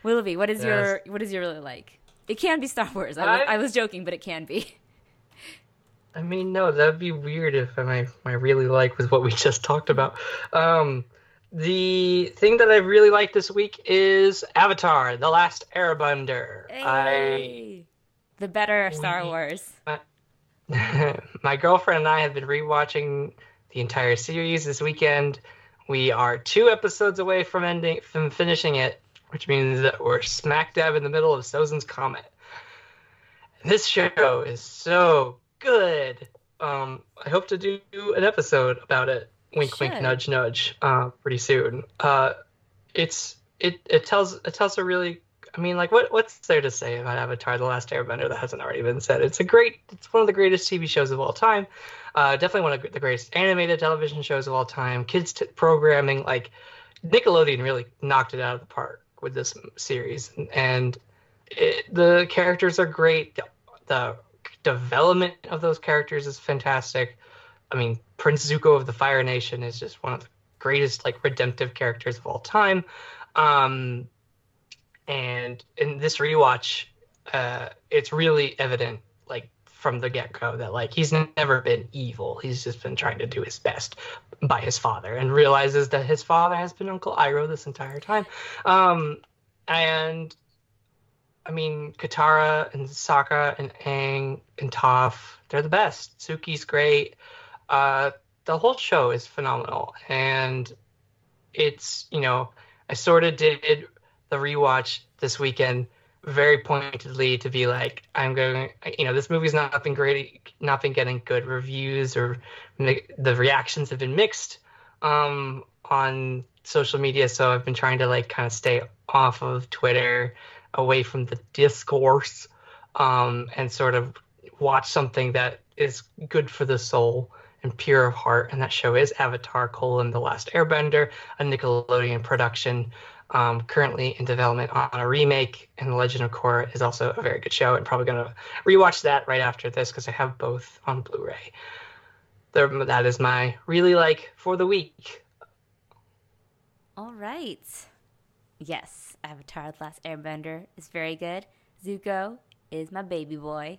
Willoughby, what is yes. your what is your really like? It can be Star Wars. I, I, I was joking, but it can be. I mean, no, that'd be weird if my my really like was what we just talked about. Um, the thing that I really like this week is Avatar: The Last Airbender. Hey. I the better Star we, Wars. My, my girlfriend and I have been rewatching the entire series this weekend. We are two episodes away from ending from finishing it, which means that we're smack dab in the middle of Sozin's Comet. This show is so good. Um, I hope to do an episode about it. Wink, Should. wink, nudge, nudge. Uh, pretty soon. Uh, it's it it tells it tells a really. I mean, like, what what's there to say about Avatar: The Last Airbender that hasn't already been said? It's a great. It's one of the greatest T V shows of all time. Uh, definitely one of the greatest animated television shows of all time. Kids t- programming, like Nickelodeon, really knocked it out of the park with this series, and. and it, the characters are great. The, the development of those characters is fantastic. I mean, Prince Zuko of the Fire Nation is just one of the greatest, like, redemptive characters of all time. Um, and in this rewatch, uh, it's really evident, like, from the get-go that, like, he's never been evil. He's just been trying to do his best by his father, and realizes that his father has been Uncle Iroh this entire time. Um, and, I mean, Katara and Sokka and Aang and Toph, they're the best. Suki's great. Uh, the whole show is phenomenal. And it's, you know, I sort of did the rewatch this weekend very pointedly to be like, I'm going, you know, this movie's not been great, not been getting good reviews, or the reactions have been mixed um, on social media. So I've been trying to, like, kind of stay off of Twitter, away from the discourse, um, and sort of watch something that is good for the soul and pure of heart. And that show is Avatar: The Last Airbender, a Nickelodeon production, um, currently in development on a remake. And The Legend of Korra is also a very good show, and probably going to rewatch that right after this because I have both on Blu-ray. There, that is my really like for the week. All right. Yes, Avatar: The Last Airbender is very good. Zuko is my baby boy,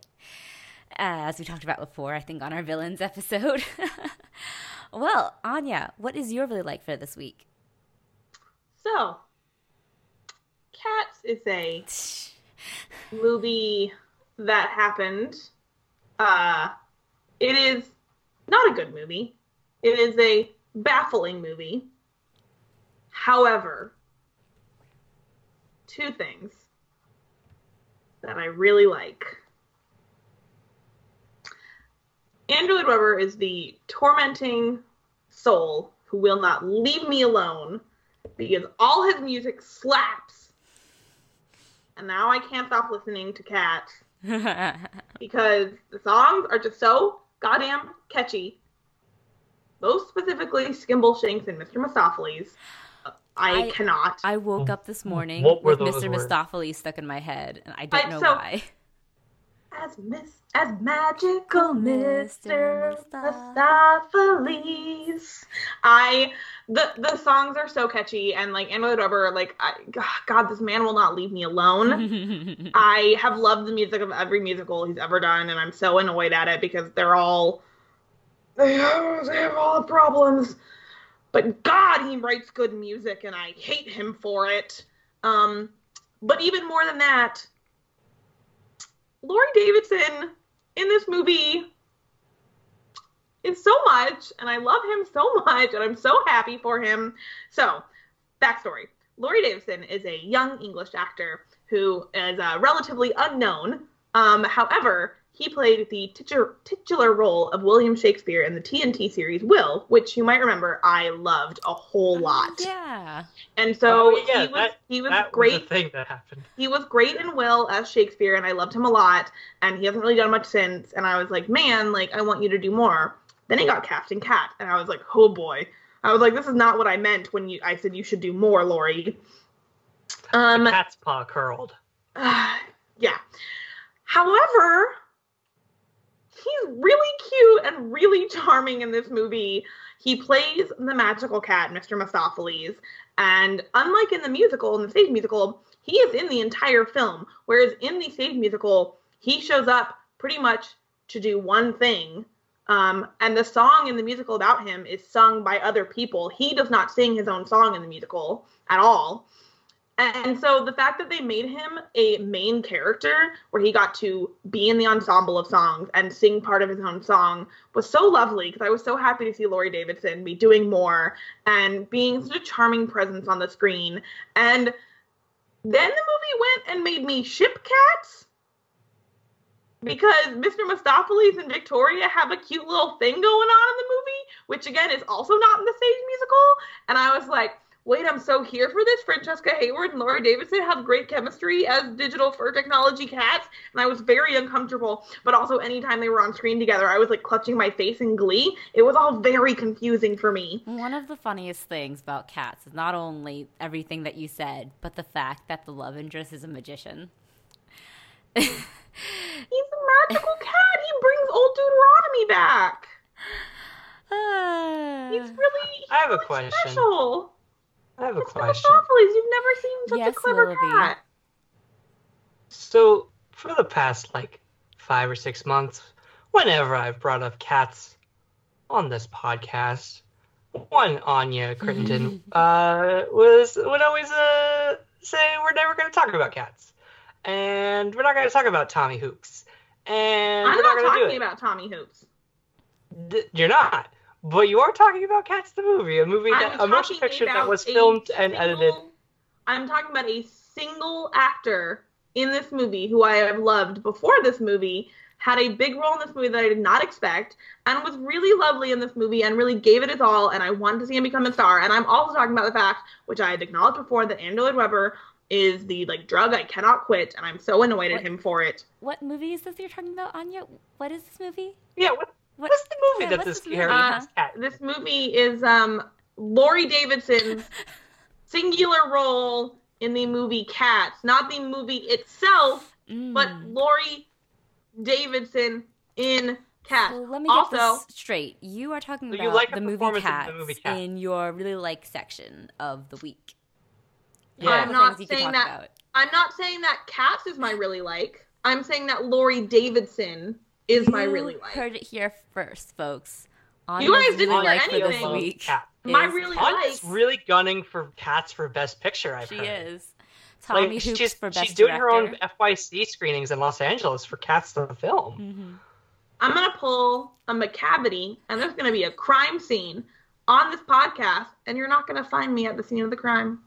uh, as we talked about before, I think, on our villains episode. Well, Anya, what is your really like for this week? So, Cats is a movie that happened. Uh, it is not a good movie. It is a baffling movie. However, two things that I really like. Andrew Lloyd Webber is the tormenting soul who will not leave me alone because all his music slaps. And now I can't stop listening to Cats because the songs are just so goddamn catchy. Most specifically, Skimble Shanks and Mister Mistopheles. I, I cannot. I woke up this morning with Mister Mistopheles stuck in my head, and I don't I, know so, why. As Miss, as magical Mister Mistopheles, I the the songs are so catchy, and like Andrew Lloyd Webber, like I, God, this man will not leave me alone. I have loved the music of every musical he's ever done, and I'm so annoyed at it because they're all they have, they have all the problems. But God, he writes good music, and I hate him for it. Um, but even more than that, Laurie Davidson in this movie is so much, and I love him so much, and I'm so happy for him. So, backstory. Laurie Davidson is a young English actor who is uh, relatively unknown. Um, however, he played the titular, titular role of William Shakespeare in the T N T series Will, which you might remember I loved a whole lot. Oh, yeah. And so oh, yeah, he was that, he was that great. Was the thing that happened. He was great in Will as Shakespeare, and I loved him a lot. And he hasn't really done much since. And I was like, man, like I want you to do more. Then he got cast in Cat, and I was like, oh boy. I was like, this is not what I meant when you I said you should do more, Laurie. Um, the cat's paw curled. Uh, yeah. However, he's really cute and really charming in this movie. He plays the magical cat, Mister Mistopheles, and unlike in the musical, in the stage musical, he is in the entire film, whereas in the stage musical, he shows up pretty much to do one thing, um, and the song in the musical about him is sung by other people. He does not sing his own song in the musical at all. And so the fact that they made him a main character where he got to be in the ensemble of songs and sing part of his own song was so lovely because I was so happy to see Laurie Davidson be doing more and being such a charming presence on the screen. And then the movie went and made me ship Cats because Mister Mistopheles and Victoria have a cute little thing going on in the movie, which again is also not in the stage musical. And I was like, wait, I'm so here for this. Francesca Hayward and Laurie Davidson have great chemistry as digital fur technology cats, and I was very uncomfortable. But also, anytime they were on screen together, I was like clutching my face in glee. It was all very confusing for me. One of the funniest things about Cats is not only everything that you said, but the fact that the love interest is a magician. He's a magical cat. He brings old Deuteronomy back. Uh, he's really, he's I have really a question. Special. I have a it's question. You've never seen such yes, a clever Willoughby. Cat. So, for the past, like, five or six months, whenever I've brought up cats on this podcast, one Ani Crittenden uh, was would always uh, say, we're never going to talk about cats. And we're not going to talk about Tommy Hoops. And I'm we're not, not gonna talking do about Tommy Hoops. D- you're not. But you are talking about Cats the movie, a movie, that, a motion picture that was filmed single, and edited. I'm talking about a single actor in this movie who I have loved before this movie, had a big role in this movie that I did not expect, and was really lovely in this movie and really gave it his all, and I wanted to see him become a star. And I'm also talking about the fact, which I had acknowledged before, that Andrew Lloyd Webber is the like drug I cannot quit, and I'm so annoyed what, at him for it. What movie is this you're talking about, Ani? What is this movie? Yeah, what? What, what's the movie yeah, that this movie? Uh, this movie is um, Laurie Davidson's singular role in the movie Cats. Not the movie itself, mm. but Laurie Davidson in Cats. Well, let me also, get this straight. You are talking about like the, movie Cats the movie Cats in your really like section of the week. Yeah. I'm not saying that. About. I'm not saying that Cats is my really like. I'm saying that Laurie Davidson is my really like. You heard it here first, folks. Ani you guys didn't really hear like anything. For this week yeah. My really like. Is really gunning for Cats for Best Picture, I've she heard. She is. Tommy like, Hoops she's, for Best She's doing director. Her own F Y C screenings in Los Angeles for Cats the film. Mm-hmm. I'm going to pull a McCavity, and there's going to be a crime scene on this podcast, and you're not going to find me at the scene of the crime.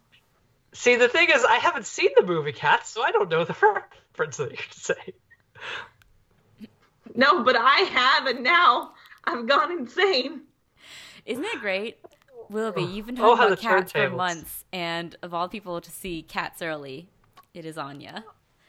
See, the thing is, I haven't seen the movie Cats, so I don't know the reference that you're saying. No, but I have, and now I've gone insane. Isn't that great? Willoughby, you've been talking oh, about Cats for months, and of all people to see Cats early, it is Ani.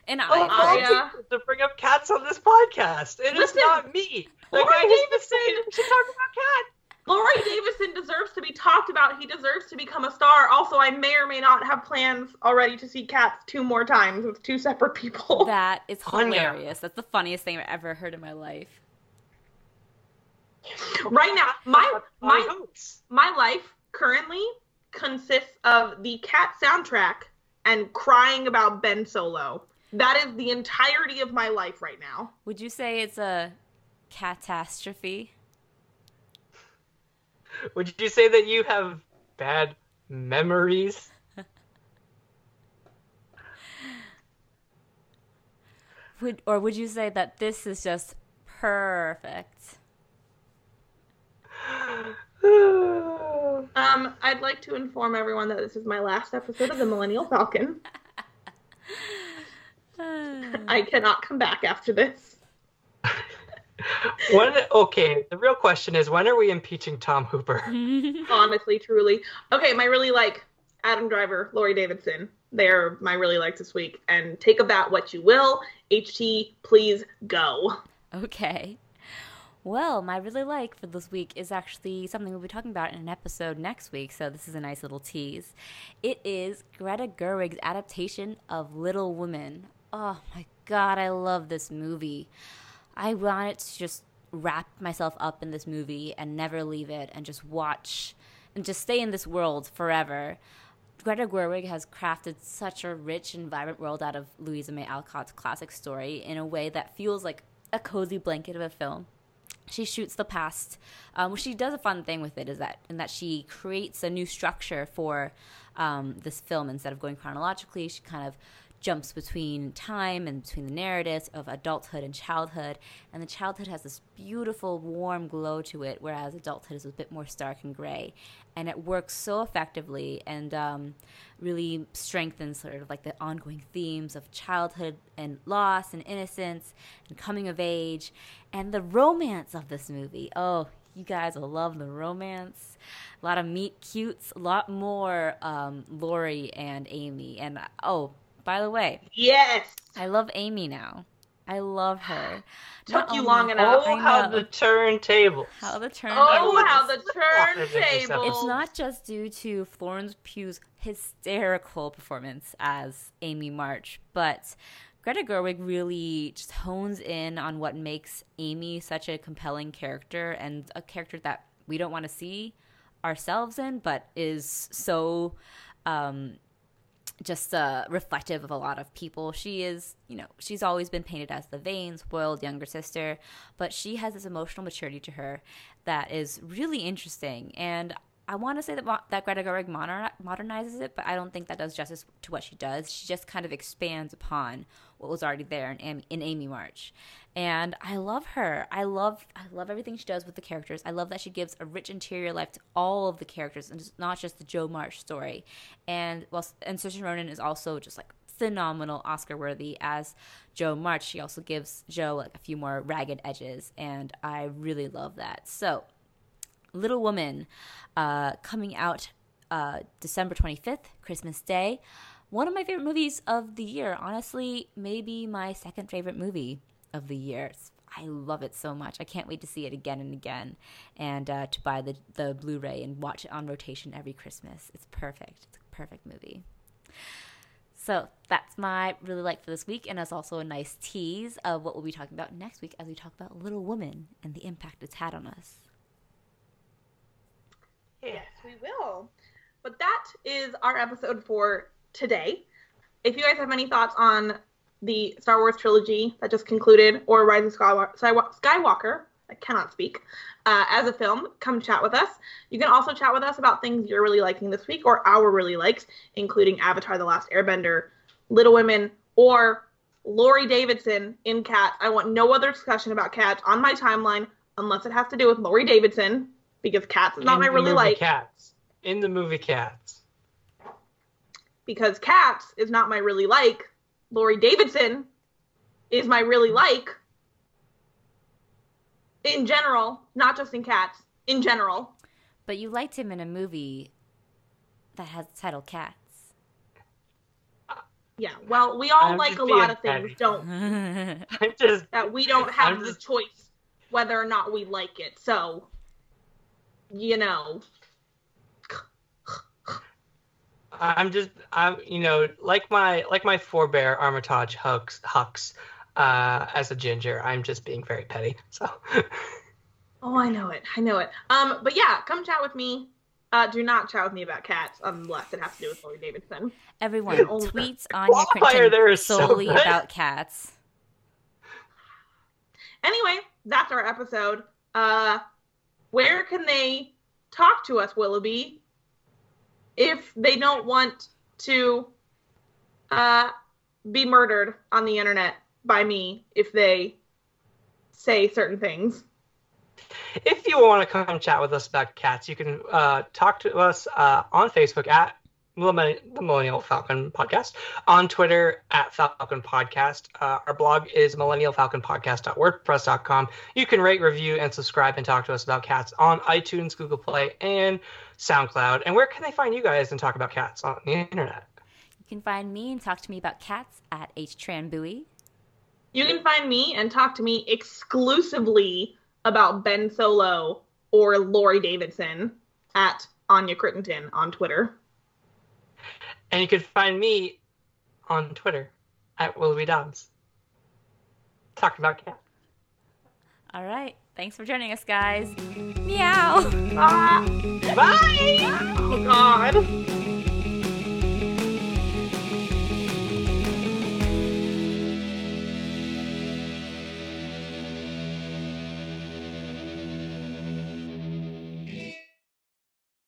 And oh, I. Ani. To bring up Cats on this podcast. It Listen, is not me. Like Laurie Davidson should talk about Cats. Laurie Davidson deserves to be talked about. He deserves to become a star. Also, I may or may not have plans already to see Cats two more times with two separate people. That is hilarious. That's the funniest thing I've ever heard in my life. Right now, my my my life currently consists of the Cat soundtrack and crying about Ben Solo. That is the entirety of my life right now. Would you say it's a catastrophe? Would you say that you have bad memories? would or would you say that this is just perfect? um, I'd like to inform everyone that this is my last episode of the Millennial Falcon. I cannot come back after this. When, okay, the real question is, when are we impeaching Tom Hooper? Honestly, truly. Okay, my really like, Adam Driver, Laurie Davidson. They're my really like this week. And take of that what you will. H T, please go. Okay. Well, my really like for this week is actually something we'll be talking about in an episode next week, so this is a nice little tease. It is Greta Gerwig's adaptation of Little Women. Oh my god, I love this movie. I wanted to just wrap myself up in this movie and never leave it and just watch and just stay in this world forever. Greta Gerwig has crafted such a rich and vibrant world out of Louisa May Alcott's classic story in a way that feels like a cozy blanket of a film. She shoots the past. Um, she does a fun thing with it is that in that she creates a new structure for um, this film. Instead of going chronologically, she kind of jumps between time and between the narratives of adulthood and childhood, and the childhood has this beautiful warm glow to it, whereas adulthood is a bit more stark and gray, and it works so effectively and um, really strengthens sort of like the ongoing themes of childhood and loss and innocence and coming of age and the romance of this movie. Oh, you guys will love the romance. A lot of meet cutes, a lot more um, Laurie and Amy, and oh, by the way, yes, I love Amy now. I love her. Took Not you long enough. Oh, how the turntables! How the turntables! Oh, how the turntables! It's not just due to Florence Pugh's hysterical performance as Amy March, but Greta Gerwig really just hones in on what makes Amy such a compelling character, and a character that we don't want to see ourselves in, but is so um, just uh, reflective of a lot of people. She is, you know, she's always been painted as the vain, spoiled younger sister, but she has this emotional maturity to her that is really interesting. And I want to say that, that Greta Gerwig modernizes it, but I don't think that does justice to what she does. She just kind of expands upon what was already there in Amy, in Amy March. And I love her. I love I love everything she does with the characters. I love that she gives a rich interior life to all of the characters, and just, not just the Joe March story. And well, and Saoirse Ronan is also just like phenomenal, Oscar-worthy as Joe March. She also gives Joe like a few more ragged edges, and I really love that. So, Little Woman, uh, coming out uh, December twenty-fifth, Christmas Day. One of my favorite movies of the year. Honestly, maybe my second favorite movie of the year. I love it so much. I can't wait to see it again and again, and uh, to buy the, the Blu-ray and watch it on rotation every Christmas. It's perfect. It's a perfect movie. So that's my really like for this week, and that's also a nice tease of what we'll be talking about next week as we talk about Little Woman and the impact it's had on us. Yes, we will. But that is our episode for today. If you guys have any thoughts on the Star Wars trilogy that just concluded, or Rise of Skywalker, I cannot speak, uh, as a film, come chat with us. You can also chat with us about things you're really liking this week, or our really likes, including Avatar: The Last Airbender, Little Women, or Laurie Davidson in Cats. I want no other discussion about Cats on my timeline unless it has to do with Laurie Davidson. Because Cats is not my really like. Cats. In the movie Cats. Because Cats is not my really like. Laurie Davidson is my really like. In general. Not just in Cats. In general. But you liked him in a movie that has the title Cats. Yeah. Well, we all I'm like a lot of things, don't we? I'm just, that we don't have I'm the just... choice whether or not we like it. So... you know, I'm just, I'm, you know, like my, like my forebear Armitage Hux, Hux, uh, as a ginger, I'm just being very petty. So, oh, I know it. I know it. Um, but yeah, come chat with me. Uh, do not chat with me about Cats unless it has to do with Laurie Davidson. Everyone tweets on your Crittenden solely so about Cats. Anyway, that's our episode. Uh, Where can they talk to us, Willoughby, if they don't want to uh, be murdered on the internet by me if they say certain things? If you want to come chat with us about Cats, you can uh, talk to us uh, on Facebook at The Millennial Falcon Podcast, on Twitter at Falcon Podcast. Uh, our blog is millennial falcon podcast dot wordpress dot com. You can rate, review, and subscribe and talk to us about Cats on iTunes, Google Play, and SoundCloud. And where can they find you guys and talk about Cats on the internet? You can find me and talk to me about Cats at H Tran Bui. You can find me and talk to me exclusively about Ben Solo or Laurie Davidson at Anya Crittenden on Twitter. And you can find me on Twitter at Willoughby Dobbs. Talk about Cat. All right. Thanks for joining us, guys. Meow. Ah. Bye. Bye. Oh, God.